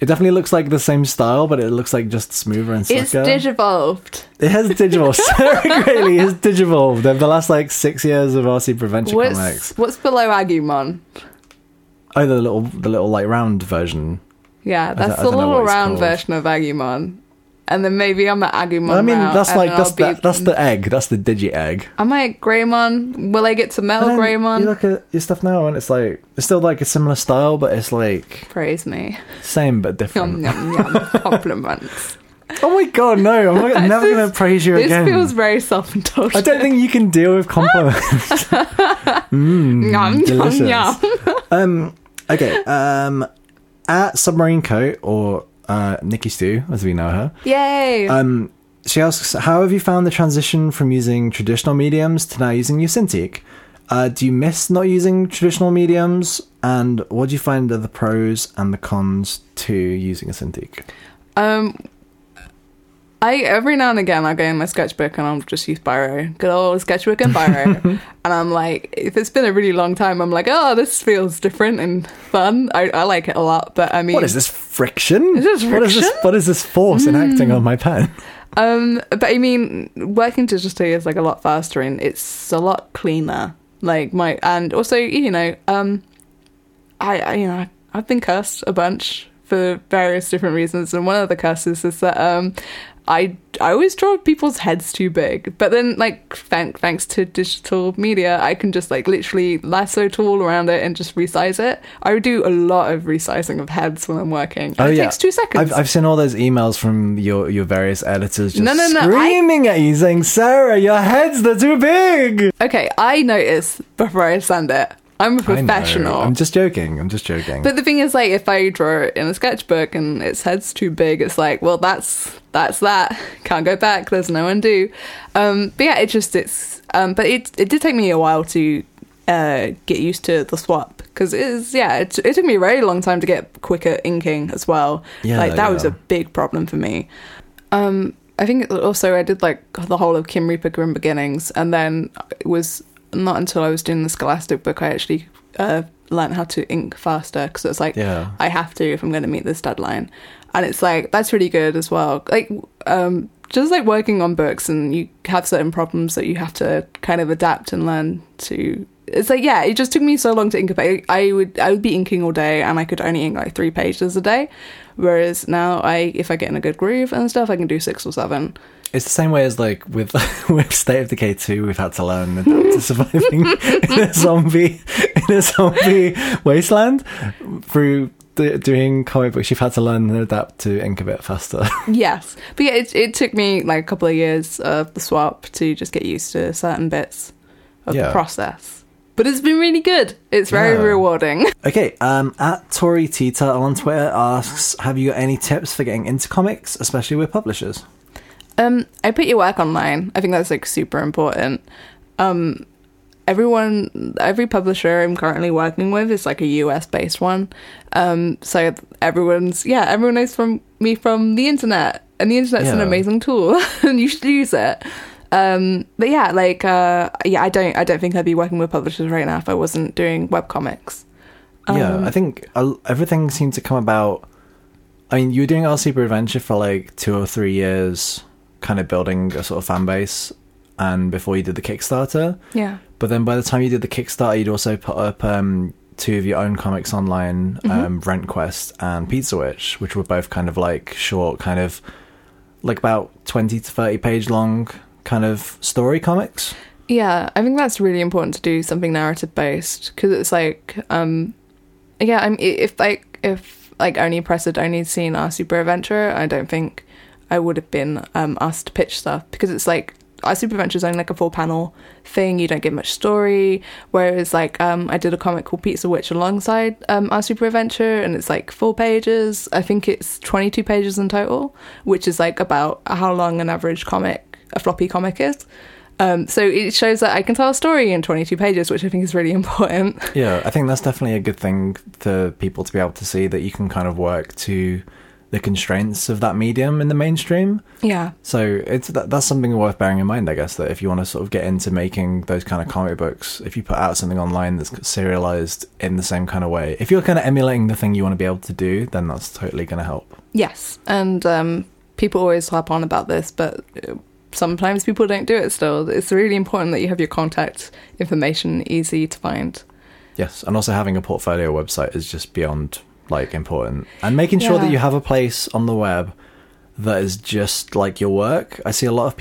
it definitely looks like the same style, but it looks like just smoother and slicker. It's digivolved. It has digivolved. Sarah Grayley has digivolved over the last like 6 years of RC Prevention comics. What's below Agumon? Oh, the little like round version. Yeah, that's the little round version of Agumon. And then maybe I'm at Agumon. I mean, that's the egg. That's the digi egg. Am I at Greymon? Will I get to Metal Greymon? You look at your stuff now, and it's like it's still like a similar style, but it's like praise me. Same but different. Yum, yum, yum. Compliments. Oh my god, no! I'm never going to praise you again. This feels very self-indulgent. I don't think you can deal with compliments. Yum, delicious. Yum, yum. Okay. At Submarine Coat or. Nikki Stu, as we know her. Yay! She asks, how have you found the transition from using traditional mediums to now using your Cintiq? Do you miss not using traditional mediums? And what do you find are the pros and the cons to using a Cintiq? I every now and again I'll go in my sketchbook and I'll just use Spyro. Good old sketchbook and Spyro. And I'm like, if it's been a really long time, I'm like, oh, this feels different and fun. I like it a lot, but I mean... What is this, friction? Is this friction? What is this force enacting on my pen? But I mean, working digitally is like a lot faster and it's a lot cleaner. Like my... And also, you know, I've been cursed a bunch for various different reasons, and one of the curses is that... I always draw people's heads too big, but then, like, thanks to digital media, I can just, like, literally lasso tool around it and just resize it. I do a lot of resizing of heads when I'm working. Oh, it takes 2 seconds. I've seen all those emails from your various editors just screaming at you saying, Sarah, your heads, they're too big! Okay, I notice before I send it. I'm a professional. I know. I'm just joking. But the thing is, like, if I draw it in a sketchbook and its head's too big, it's like, well, that's that. Can't go back. There's no undo. But yeah, it did take me a while to get used to the swap, because it took me a very long time to get quicker inking as well. Yeah, like that was a big problem for me. I think also I did like the whole of Kim Reaper, Grim Beginnings, and then it was. Not until I was doing the Scholastic book I actually learned how to ink faster, because it's like, I have to if I'm going to meet this deadline. And it's like, that's really good as well. Like, just like working on books, and you have certain problems that you have to kind of adapt and learn to. It's like, yeah, it just took me so long to ink. I would be inking all day and I could only ink like 3 pages a day. Whereas now, if I get in a good groove and stuff, I can do 6 or 7. It's the same way as, like, with State of Decay 2, we've had to learn to surviving in a zombie wasteland through doing comic books. You've had to learn and adapt to ink a bit faster. Yes. But yeah, it took me, like, a couple of years of the swap to just get used to certain bits of the process. But it's been really good. It's very rewarding. Okay, at Tori Tita on Twitter asks, have you got any tips for getting into comics, especially with publishers? I put your work online. I think that's, like, super important. Every publisher I'm currently working with is, like, a US-based one. So everyone knows me from the internet. And the internet's an amazing tool, and you should use it. But yeah, like, I don't think I'd be working with publishers right now if I wasn't doing webcomics. I think everything seemed to come about... I mean, you were doing RC Prevention for, like, 2 or 3 years... kind of building a sort of fan base, and before you did the Kickstarter, but then by the time you did the Kickstarter, you'd also put up 2 of your own comics online, Rent Quest and Pizza Witch, which were both kind of like short, kind of like about 20 to 30 page long kind of story comics. I think that's really important to do something narrative based, because it's like if Only Press had only seen our Super Adventure, I don't think I would have been asked to pitch stuff, because it's like our Super Adventure is only like a 4-panel thing. You don't get much story. Whereas like I did a comic called Pizza Witch alongside our Super Adventure, and it's like 4 pages. I think it's 22 pages in total, which is like about how long an average comic, a floppy comic, is. So it shows that I can tell a story in 22 pages, which I think is really important. Yeah, I think that's definitely a good thing for people to be able to see, that you can kind of work to the constraints of that medium in the mainstream. So that's something worth bearing in mind, I guess, that if you want to sort of get into making those kind of comic books, if you put out something online that's serialized in the same kind of way, if you're kind of emulating the thing you want to be able to do, then that's totally going to help. Yes, and people always harp on about this, but sometimes people don't do it still. It's really important that you have your contact information easy to find. Yes, and also having a portfolio website is just beyond... like important, and making sure that you have a place on the web that is just like your work. I see a lot of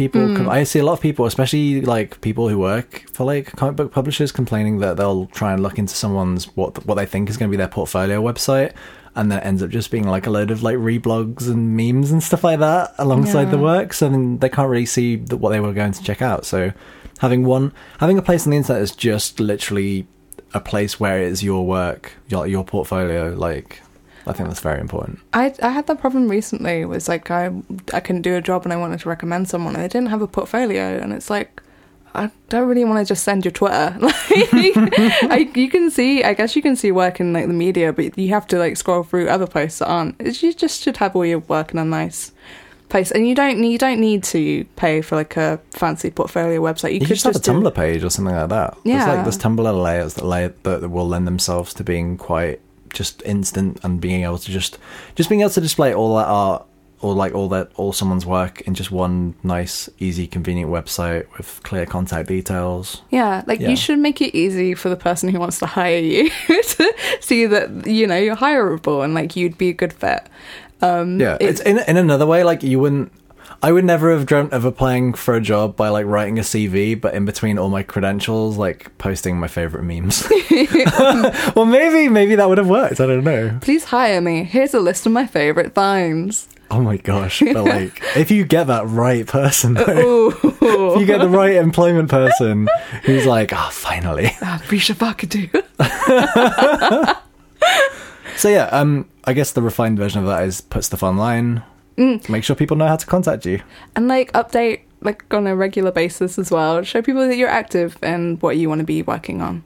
people especially like people who work for like comic book publishers, complaining that they'll try and look into someone's what they think is going to be their portfolio website, and that ends up just being like a load of like reblogs and memes and stuff like that alongside the work, so then they can't really see what they were going to check out. So having a place on the internet is just literally a place where it is your work, your portfolio. Like, I think that's very important. I had that problem recently. It was like I couldn't do a job and I wanted to recommend someone, and they didn't have a portfolio, and it's like I don't really want to just send your Twitter. Like, you can see, I guess you can see work in like the media, but you have to like scroll through other posts that aren't. You just should have all your work in a nice place, and you don't need to pay for like a fancy portfolio website. You could just have a Tumblr page or something like that. Yeah, there's Tumblr layers that will lend themselves to being quite just instant and being able to just being able to display all that art. Or like all someone's work in just one nice, easy, convenient website with clear contact details. Yeah, You should make it easy for the person who wants to hire you to see that, you know, you're hireable and like you'd be a good fit. It's in another way, like you wouldn't. I would never have dreamt of applying for a job by like writing a CV, but in between all my credentials, like posting my favourite memes. Well, maybe that would have worked. I don't know. Please hire me. Here's a list of my favourite finds. Oh my gosh. But like, if you get that right person, though, if you get the right employment person who's like, finally. Brisha Bakadu. So yeah, I guess the refined version of that is put stuff online. Make sure people know how to contact you. And like update like on a regular basis as well. Show people that you're active and what you want to be working on.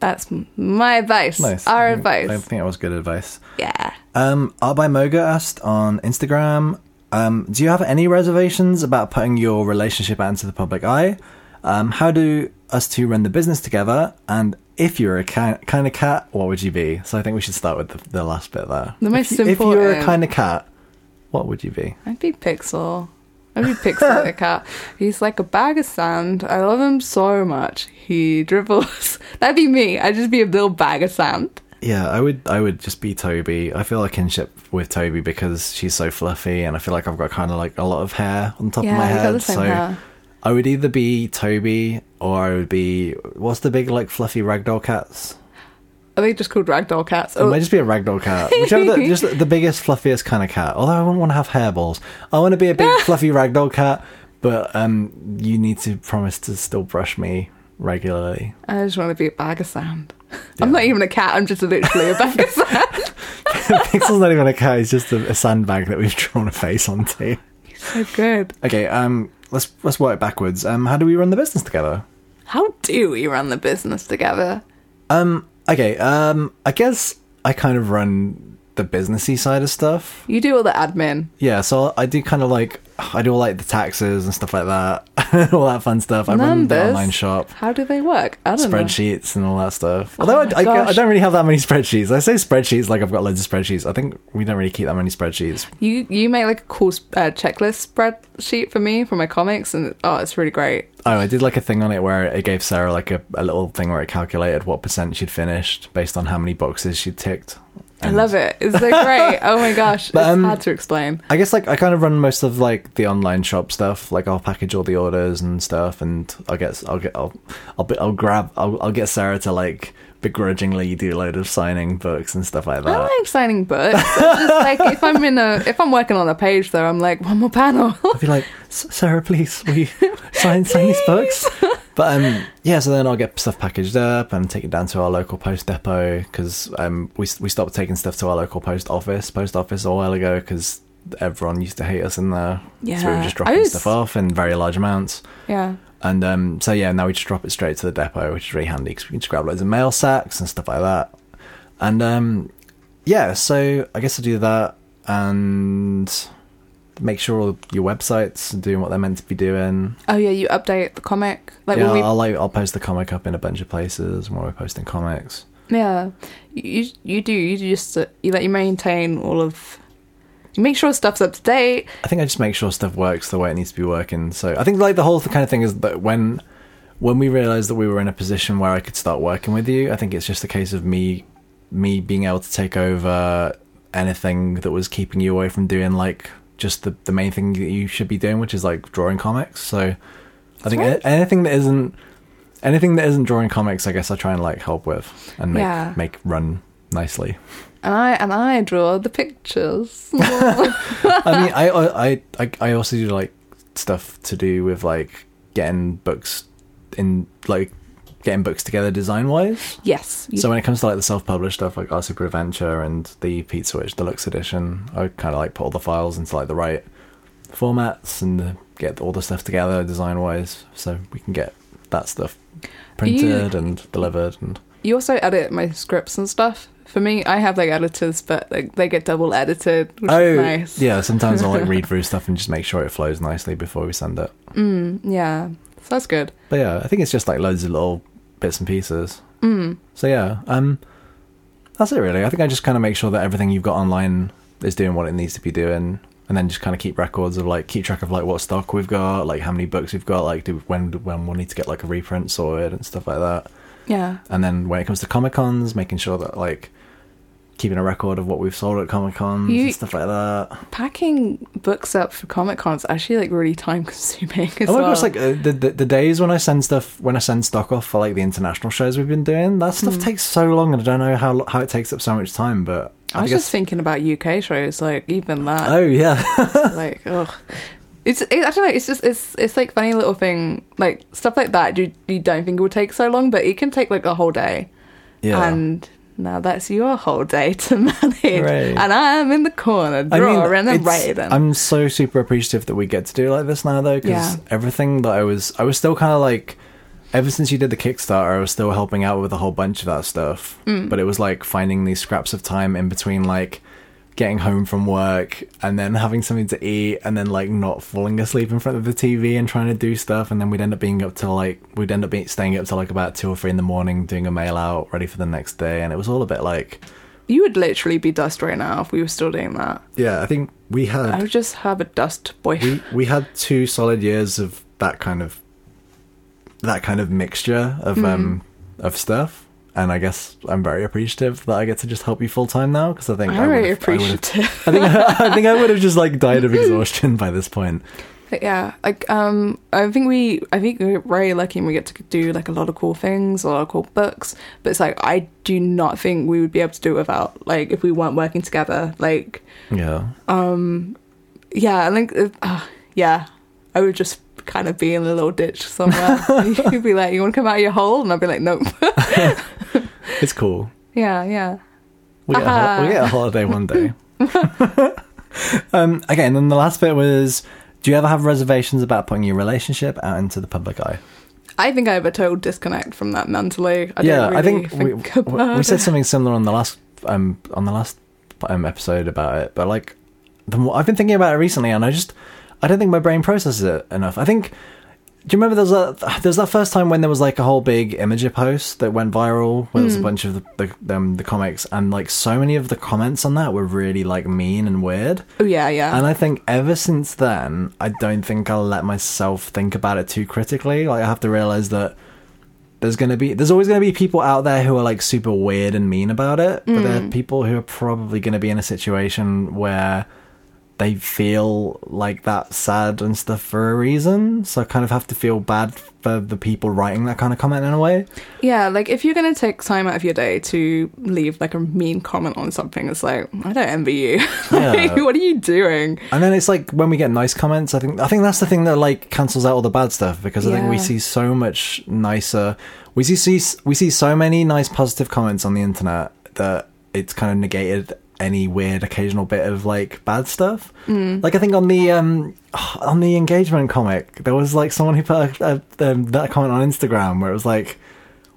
That's my advice. Nice. Our advice. I think that was good advice. Yeah. Art by Moga asked on Instagram, do you have any reservations about putting your relationship out into the public eye? How do us two run the business together? And if you're a kind of cat, what would you be? So I think we should start with the last bit there. The most simple. If you were a kind of cat, what would you be? I'd be Pixel. I'd be Pixel the cat. He's like a bag of sand. I love him so much. He dribbles. That'd be me. I'd just be a little bag of sand. Yeah, I would just be Toby. I feel a kinship with Toby because she's so fluffy, and I feel like I've got kind of like a lot of hair on top of my head. Hair. I would either be Toby or I would be... What's the big, like, fluffy ragdoll cats? Are they just called ragdoll cats? It might just be a ragdoll cat. Whichever, just the biggest, fluffiest kind of cat. Although I wouldn't want to have hairballs. I want to be a big, fluffy ragdoll cat, but you need to promise to still brush me regularly. I just want to be a bag of sand. Yeah. I'm not even a cat, I'm just literally a bag of sand. Pixel's not even a cat, he's just a sandbag that we've drawn a face onto. He's so good. Okay, Let's work backwards. How do we run the business together? How do we run the business together? I guess I kind of run the businessy side of stuff. You do all the admin. Yeah, so I do all the taxes and stuff like that, all that fun stuff. Numbers. I run the online shop. How do they work? I don't know. Spreadsheets and all that stuff. Although I don't really have that many spreadsheets. I say spreadsheets like I've got loads of spreadsheets. I think we don't really keep that many spreadsheets. You make like a cool checklist spreadsheet for me for my comics, and it's really great. Oh, I did like a thing on it where it gave Sarah like a little thing where it calculated what % she'd finished based on how many boxes she'd ticked. I love it. It's so great. Oh my gosh. But, it's hard to explain. I guess like I kind of run most of like the online shop stuff. Like I'll package all the orders and stuff, and I'll get Sarah to like begrudgingly do a load of signing books and stuff like that. I don't like signing books. It's just like if I'm working on a page though, I'm like one more panel. I'll be like, Sarah, please, will you sign these books? But so then I'll get stuff packaged up and take it down to our local post depot, because we stopped taking stuff to our local post office a while ago because everyone used to hate us in there. Yeah. So we were just dropping stuff off in very large amounts. Yeah. And now we just drop it straight to the depot, which is really handy because we can just grab loads of mail sacks and stuff like that. And so I guess I do that and make sure all your websites are doing what they're meant to be doing. Oh yeah, you update the comic. I'll post the comic up in a bunch of places when we're posting comics. Yeah, you maintain all of. You make sure stuff's up to date. I think I just make sure stuff works the way it needs to be working. So I think like the whole kind of thing is that when we realised that we were in a position where I could start working with you, I think it's just a case of me being able to take over anything that was keeping you away from doing like. Just the main thing that you should be doing, which is like drawing comics. So I think anything that isn't drawing comics, I guess I try and like help with and make run nicely. And I draw the pictures. I mean, I also do like stuff to do with like getting books together design wise. Yes. So when it comes to like the self-published stuff like RC Prevention and the Pizza Witch Deluxe Edition, I kind of like put all the files into like the right formats and the get all the stuff together design-wise, so we can get that stuff printed and delivered. And you also edit my scripts and stuff. For me, I have like editors, but like they get double edited, which is nice. Yeah, sometimes I'll like read through stuff and just make sure it flows nicely before we send it. Yeah, so that's good. But yeah, I think it's just like loads of little bits and pieces. So yeah, that's it really. I think I just kind of make sure that everything you've got online is doing what it needs to be doing, and then just kind of keep records of like, keep track of like what stock we've got, like how many books we've got, like when we'll need to get like a reprint sorted and stuff like that. Yeah. And then when it comes to Comic-Cons, making sure that like keeping a record of what we've sold at Comic-Cons and stuff like that. Packing books up for Comic-Cons is actually like really time consuming as well. Oh my gosh, like the days when I send stuff, when I send stock off for like the international shows we've been doing, that stuff takes so long, and I don't know how it takes up so much time, but I was just thinking about UK shows, like even that. Oh yeah. Like, ugh. I don't know, it's just, it's like funny little thing, like stuff like that you don't think it will take so long, but it can take like a whole day. Yeah. And now that's your whole day to manage. Right. And I'm in the corner, drawing and writing. I'm so super appreciative that we get to do like this now though, because everything that I was still kind of like, ever since you did the Kickstarter, I was still helping out with a whole bunch of that stuff. But it was like finding these scraps of time in between like getting home from work and then having something to eat and then like not falling asleep in front of the TV and trying to do stuff, and then we'd end up staying up till like about 2 or 3 in the morning doing a mail out ready for the next day, and it was all a bit like, you would literally be dust right now if we were still doing that. Yeah, I think I would just have a dust boy. We had 2 solid years of that kind of mixture of stuff. And I guess I'm very appreciative that I get to just help you full time now, because I think I would have just like died of exhaustion by this point. But yeah, like I think we're very lucky and we get to do like a lot of cool things, a lot of cool books. But it's like, I do not think we would be able to do it without, like, if we weren't working together. Like, yeah, yeah, like I would just kind of be in a little ditch somewhere. You'd be like, you want to come out of your hole? And I'd be like, nope. It's cool. Yeah. We'll get a holiday one day. Okay, and then the last bit was, do you ever have reservations about putting your relationship out into the public eye? I think I have a total disconnect from that mentally. I think we said something similar on the last episode about it, but like, I've been thinking about it recently, and I don't think my brain processes it enough. I think, do you remember there's that first time when there was like a whole big Imgur post that went viral, where there was a bunch of the comics, and like so many of the comments on that were really like mean and weird. Oh yeah. And I think ever since then, I don't think I'll let myself think about it too critically. Like, I have to realize that there's always going to be people out there who are like super weird and mean about it, but there are people who are probably going to be in a situation where they feel like that sad and stuff for a reason, so I kind of have to feel bad for the people writing that kind of comment in a way. Yeah, like if you're going to take time out of your day to leave like a mean comment on something, it's like, I don't envy you. Yeah. Like, what are you doing? And then it's like when we get nice comments, I think that's the thing that like cancels out all the bad stuff, because I think we see so much nicer. We see so many nice positive comments on the internet that it's kind of negated any weird occasional bit of like bad stuff. Like, I think on the engagement comic, there was like someone who put that comment on Instagram where it was like,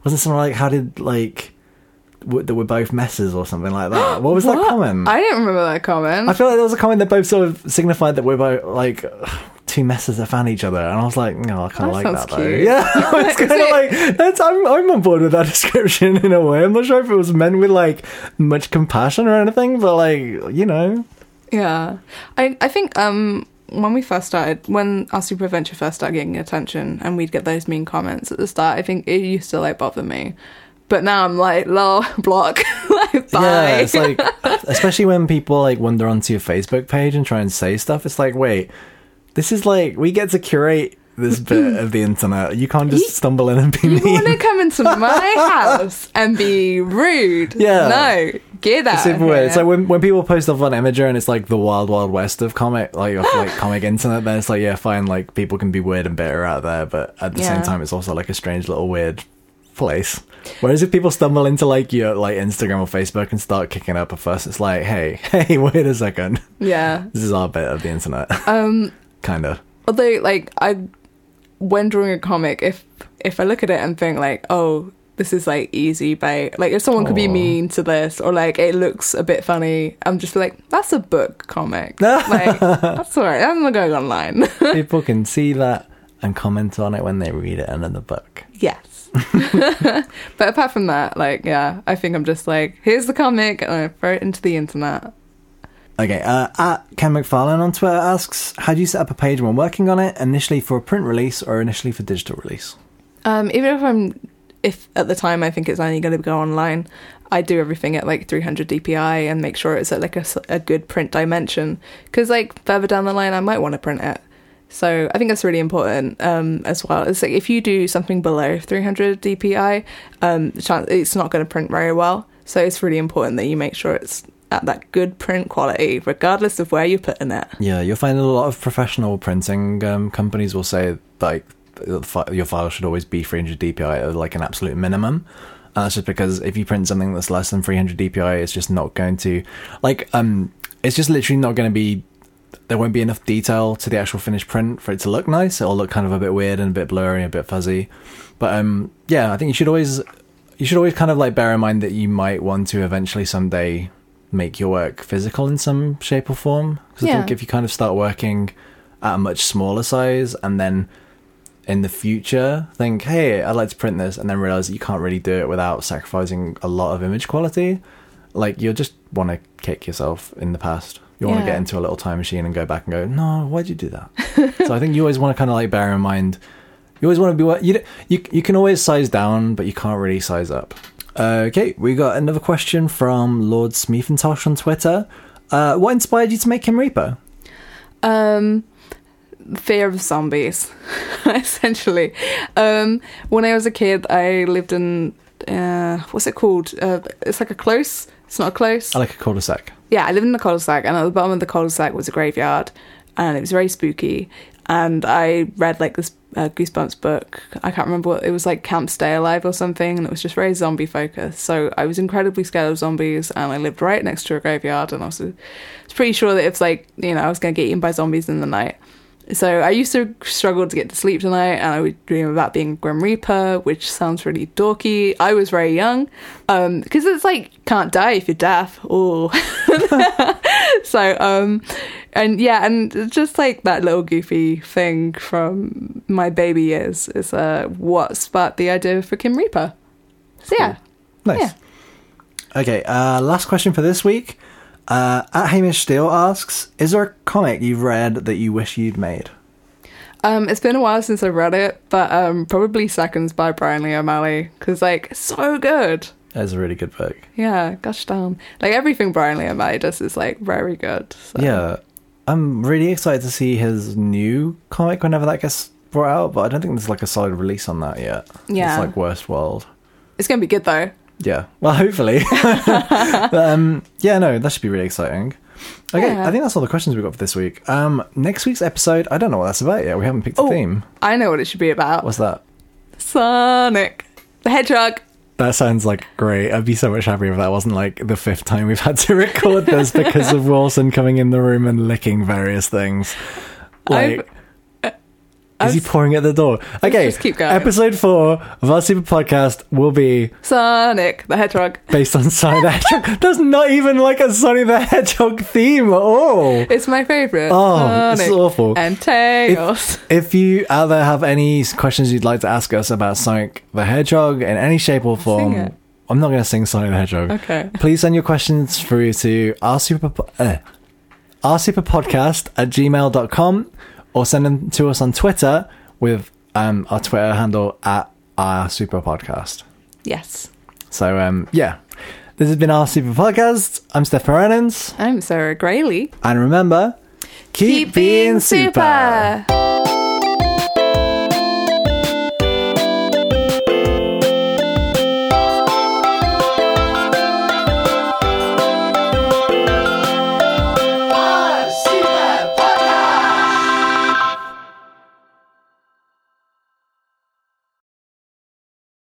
wasn't someone like, how did like that we're both messes or something like that? What was that comment? I didn't remember that comment. I feel like there was a comment that both sort of signified that we're both like two messes that found each other, and I was like, no, I kind of like that though. Cute. Yeah, it's kind of like I'm on board with that description in a way. I'm not sure if it was meant with like much compassion or anything, but like, you know. Yeah, I think when we first started, when RC Prevention first started getting attention, and we'd get those mean comments at the start, I think it used to like bother me. But now I'm like, lol, block. Like, bye. Yeah, it's like, especially when people like wander onto your Facebook page and try and say stuff, it's like, wait, this is like, we get to curate this bit of the internet. You can't just stumble in and be mean. You want to come into my house and be rude? Yeah. No, get out. It's super weird. It's like when people post off on Imgur and it's like the wild, wild west of comic, like comic internet, then it's like, yeah, fine, like people can be weird and bitter out there, but at the same time, it's also like a strange little weird place. Whereas if people stumble into like your like Instagram or Facebook and start kicking up a fuss, it's like, hey, wait a second. Yeah. This is our bit of the internet. Kind of. Although, like, when drawing a comic, if I look at it and think, like, oh, this is, like, easy bait. Like, if someone could be mean to this, or, like, it looks a bit funny, I'm just like, that's a book comic. Like, that's all right. I'm not going online. People can see that and comment on it when they read it and in the book. Yes. But apart from that, like, yeah, I think I'm just like, here's the comic, and I throw it into the internet. Okay, at Ken McFarlane on Twitter asks, how do you set up a page when working on it, initially for a print release or initially for digital release? Even if at the time I think it's only going to go online, I do everything at like 300 DPI and make sure it's at like a good print dimension, because like further down the line I might want to print it. So I think that's really important as well. It's like if you do something below 300 DPI, it's not going to print very well. So it's really important that you make sure it's at that good print quality, regardless of where you're putting it. Yeah, you'll find a lot of professional printing companies will say like your file should always be 300 DPI, like an absolute minimum. And that's just because if you print something that's less than 300 DPI, it's just not going to, like, it's just literally not going to be, there won't be enough detail to the actual finished print for it to look nice. It'll look kind of a bit weird and a bit blurry, a bit fuzzy. But yeah, I think you should always kind of like bear in mind that you might want to eventually someday make your work physical in some shape or form. Because I think if you kind of start working at a much smaller size and then in the future think, hey, I'd like to print this, and then realize that you can't really do it without sacrificing a lot of image quality, like, you'll just want to kick yourself in the past. You want to get into a little time machine and go back and go, no, why'd you do that? So I think you always want to kind of like bear in mind, you always want to be, you can always size down, but you can't really size up. Okay, we got another question from Lord Smeefentosh on Twitter. What inspired you to make Kim Reaper? Fear of zombies, essentially. When I was a kid, I lived in what's it called? It's like a close. It's not a close. I like a cul-de-sac. Yeah, I lived in the cul-de-sac, and at the bottom of the cul-de-sac was a graveyard, and it was very spooky. And I read like this Goosebumps book. I can't remember what it was, like Camp Stay Alive or something, and it was just very zombie focused. So I was incredibly scared of zombies, and I lived right next to a graveyard, and I was pretty sure that if, like, you know, I was going to get eaten by zombies in the night. So I used to struggle to get to sleep tonight, and I would dream about being Grim Reaper, which sounds really dorky. I was very young, because it's like, can't die if you're deaf. Oh, so and yeah, and just like that little goofy thing from my baby years is what sparked the idea for Kim Reaper. So yeah, cool. Nice. Yeah. Okay, last question for this week. At Hamish Steele asks, is there a comic you've read that you wish you'd made? It's been a while since I've read it, but probably Seconds by Brian Lee O'Malley, because, like, so good. That's a really good book. Yeah, gosh darn. Like, everything Brian Lee O'Malley does is, like, very good. So. Yeah, I'm really excited to see his new comic whenever that gets brought out, but I don't think there's, like, a solid release on that yet. Yeah. It's, like, Worst World. It's going to be good, though. Yeah, well, hopefully. But, yeah, no, that should be really exciting. Okay, yeah. I think that's all the questions we've got for this week. Next week's episode, I don't know what that's about yet. We haven't picked a theme. I know what it should be about. What's that? Sonic the Hedgehog. That sounds like great. I'd be so much happier if that wasn't like the fifth time we've had to record this because of Wilson coming in the room and licking various things. Like... Is he pouring at the door? Okay, just keep going. Episode 4 of our super podcast will be Sonic the Hedgehog, based on Sonic the Hedgehog. That's not even like a Sonic the Hedgehog theme at all. It's my favourite. Oh, it's awful. And Tails. If you out there have any questions you'd like to ask us about Sonic the Hedgehog in any shape or form, I'm not going to sing Sonic the Hedgehog. Okay. Please send your questions through to rsuperpodcast@gmail.com. Or send them to us on Twitter with our Twitter handle at @rsuperpodcast. Yes. So, yeah. This has been Our Super Podcast. I'm Steph Perennins. I'm Sarah Grayley. And remember, keep being super.